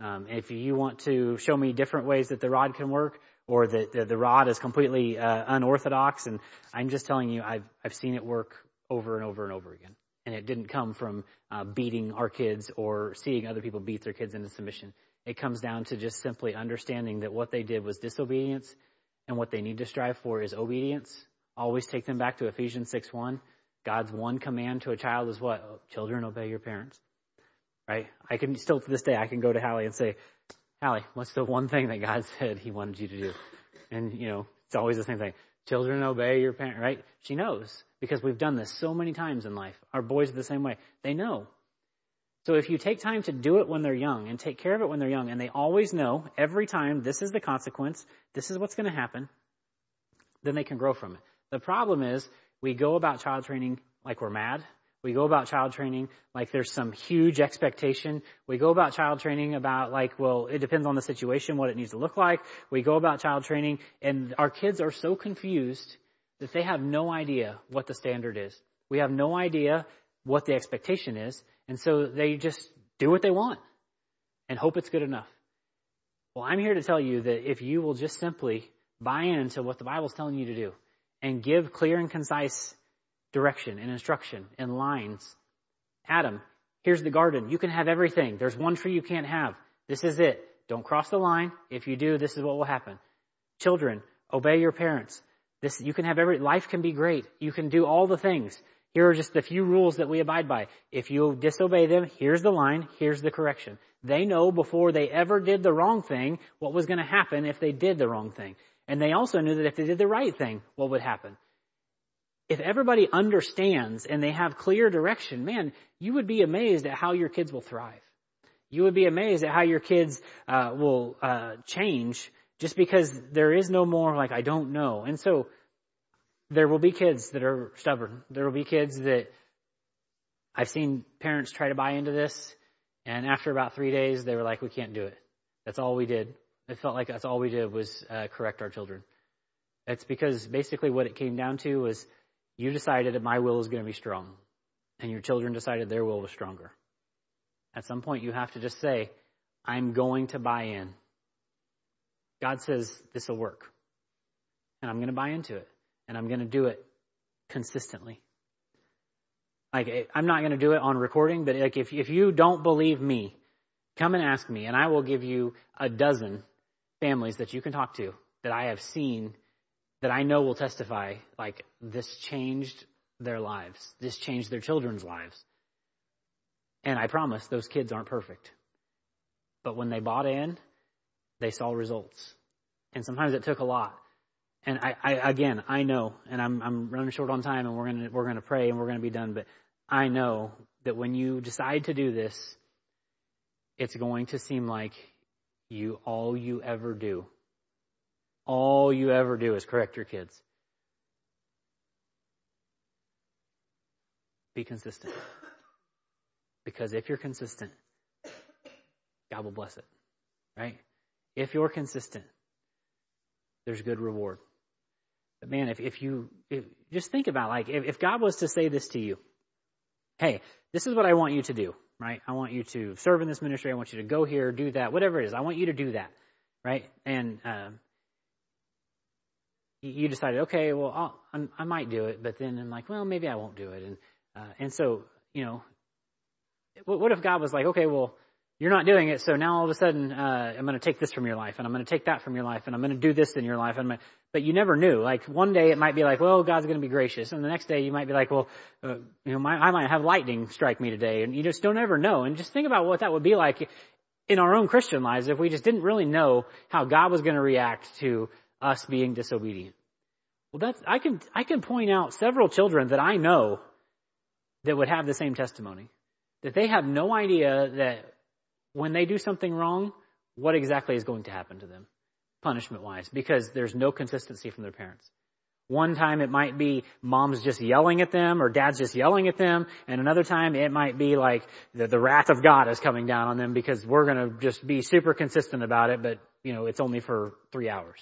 Um, if you want to show me different ways that the rod can work, or that the, the rod is completely uh, unorthodox, and I'm just telling you I've I've seen it work over and over and over again. And it didn't come from uh, beating our kids or seeing other people beat their kids into submission. It comes down to just simply understanding that what they did was disobedience, and what they need to strive for is obedience. Always take them back to Ephesians six one. God's one command to a child is what? Children, obey your parents. Right? I can still, to this day, I can go to Hallie and say, Hallie, what's the one thing that God said he wanted you to do? And, you know, it's always the same thing. Children, obey your parents, right? She knows, because we've done this so many times in life. Our boys are the same way. They know. So if you take time to do it when they're young and take care of it when they're young, and they always know every time this is the consequence, this is what's going to happen, then they can grow from it. The problem is we go about child training like we're mad. We go about child training like there's some huge expectation. We go about child training about like, well, it depends on the situation, what it needs to look like. We go about child training, and our kids are so confused that they have no idea what the standard is. We have no idea what the expectation is. And so they just do what they want and hope it's good enough. Well, I'm here to tell you that if you will just simply buy into what the Bible's telling you to do and give clear and concise direction and instruction and lines. Adam, here's the garden. You can have everything. There's one tree you can't have. This is it. Don't cross the line. If you do, this is what will happen. Children, obey your parents. This, you can have every, life can be great. You can do all the things. Here are just the few rules that we abide by. If you disobey them, here's the line, here's the correction. They know before they ever did the wrong thing what was going to happen if they did the wrong thing. And they also knew that if they did the right thing, what would happen. If everybody understands and they have clear direction, man, you would be amazed at how your kids will thrive. You would be amazed at how your kids uh, will uh, change, just because there is no more like, I don't know. And so there will be kids that are stubborn. There will be kids that I've seen parents try to buy into this, and after about three days, they were like, we can't do it. That's all we did. It felt like that's all we did was uh, correct our children. It's because basically what it came down to was you decided that my will is going to be strong, and your children decided their will was stronger. At some point, you have to just say, I'm going to buy in. God says this will work, and I'm going to buy into it. And I'm going to do it consistently. Like, I'm not going to do it on recording, but like if if you don't believe me, come and ask me, and I will give you a dozen families that you can talk to that I have seen that I know will testify like this changed their lives. This changed their children's lives. And I promise those kids aren't perfect. But when they bought in, they saw results. And sometimes it took a lot. And I, I, again, I know, and I'm, I'm running short on time, and we're gonna, we're gonna pray, and we're gonna be done. But I know that when you decide to do this, it's going to seem like you, all you ever do, all you ever do is correct your kids. Be consistent, because if you're consistent, God will bless it, right? If you're consistent, there's good reward. But man, if, if you if, just think about like, if, if God was to say this to you, hey, this is what I want you to do, right? I want you to serve in this ministry. I want you to go here, do that, whatever it is. I want you to do that, right? And um, you decided, okay, well, I'll, I'm, I might do it, but then I'm like, well, maybe I won't do it. And uh, and so, you know, what, what if God was like, okay, well, you're not doing it, so now all of a sudden uh, I'm going to take this from your life, and I'm going to take that from your life, and I'm going to do this in your life. And I'm gonna, But you never knew. Like one day it might be like, well, God's going to be gracious. And the next day you might be like, well, uh, you know, my, I might have lightning strike me today. And you just don't ever know. And just think about what that would be like in our own Christian lives if we just didn't really know how God was going to react to us being disobedient. Well, that's, I can, I can point out several children that I know that would have the same testimony, that they have no idea that when they do something wrong, what exactly is going to happen to them, punishment-wise, because there's no consistency from their parents. One time it might be mom's just yelling at them or dad's just yelling at them, and another time it might be like the, the wrath of God is coming down on them because we're going to just be super consistent about it, but, you know, it's only for three hours.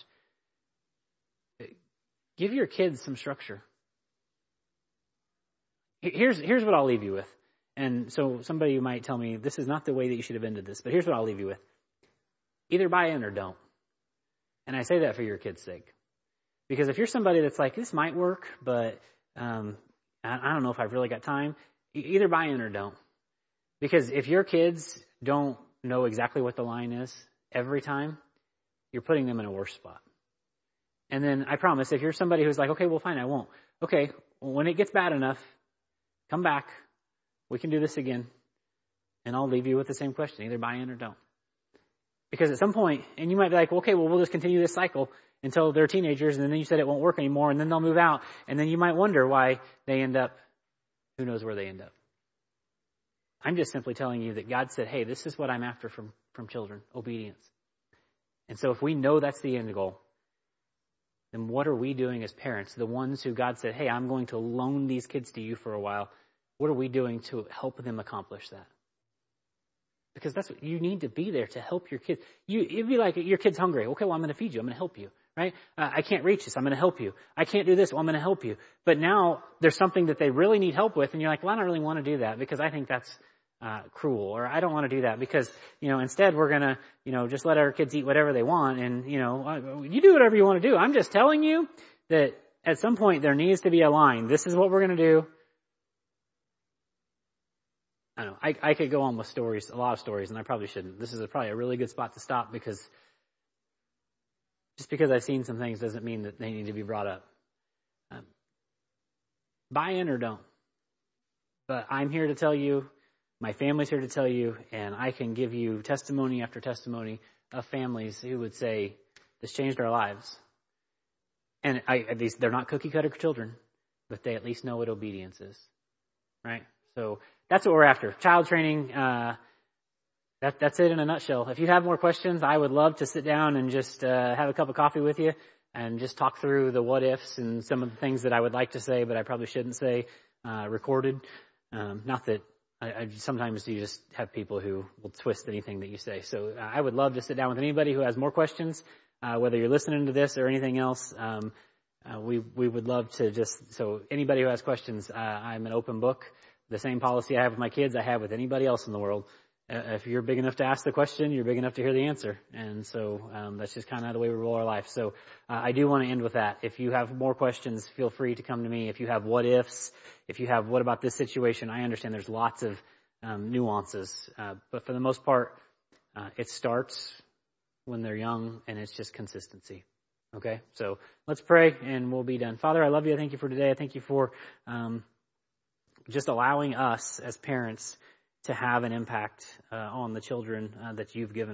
Give your kids some structure. Here's, here's what I'll leave you with. And so somebody might tell me, this is not the way that you should have ended this, but here's what I'll leave you with. Either buy in or don't. And I say that for your kids' sake. Because if you're somebody that's like, this might work, but um, I, I don't know if I've really got time, either buy in or don't. Because if your kids don't know exactly what the line is every time, you're putting them in a worse spot. And then I promise, if you're somebody who's like, okay, well, fine, I won't. Okay, when it gets bad enough, come back. We can do this again. And I'll leave you with the same question, either buy in or don't. Because at some point, and you might be like, okay, well, we'll just continue this cycle until they're teenagers, and then you said it won't work anymore, and then they'll move out. And then you might wonder why they end up, who knows where they end up. I'm just simply telling you that God said, hey, this is what I'm after from, from children, obedience. And so if we know that's the end goal, then what are we doing as parents? The ones who God said, hey, I'm going to loan these kids to you for a while. What are we doing to help them accomplish that? Because that's what you need to be there to help your kids. You, it'd be like your kid's hungry. Okay, well, I'm going to feed you. I'm going to help you, right? Uh, I can't reach this. I'm going to help you. I can't do this. Well, I'm going to help you. But now there's something that they really need help with, and you're like, well, I don't really want to do that because I think that's uh cruel, or I don't want to do that because, you know, instead we're going to, you know, just let our kids eat whatever they want, and, you know, you do whatever you want to do. I'm just telling you that at some point there needs to be a line. This is what we're going to do. I don't know, I, I could go on with stories, a lot of stories, and I probably shouldn't. This is a, probably a really good spot to stop, because just because I've seen some things doesn't mean that they need to be brought up. Um, buy in or don't. But I'm here to tell you, my family's here to tell you, and I can give you testimony after testimony of families who would say, this changed our lives. And I, at least they're not cookie cutter children, but they at least know what obedience is, right? So that's what we're after. Child training, uh, that, that's it in a nutshell. If you have more questions, I would love to sit down and just uh, have a cup of coffee with you and just talk through the what ifs and some of the things that I would like to say, but I probably shouldn't say uh, recorded. Um, not that I, I sometimes you just have people who will twist anything that you say. So uh, I would love to sit down with anybody who has more questions, uh, whether you're listening to this or anything else. Um, uh, we, we would love to just, so anybody who has questions, uh, I'm an open book. The same policy I have with my kids, I have with anybody else in the world. Uh, if you're big enough to ask the question, you're big enough to hear the answer. And so um, that's just kind of the way we roll our life. So uh, I do want to end with that. If you have more questions, feel free to come to me. If you have what ifs, if you have what about this situation, I understand there's lots of um, nuances. Uh, but for the most part, uh, it starts when they're young, and it's just consistency. Okay? So let's pray, and we'll be done. Father, I love you. I thank you for today. I thank you for... Um, just allowing us as parents to have an impact uh, on the children uh, that you've given.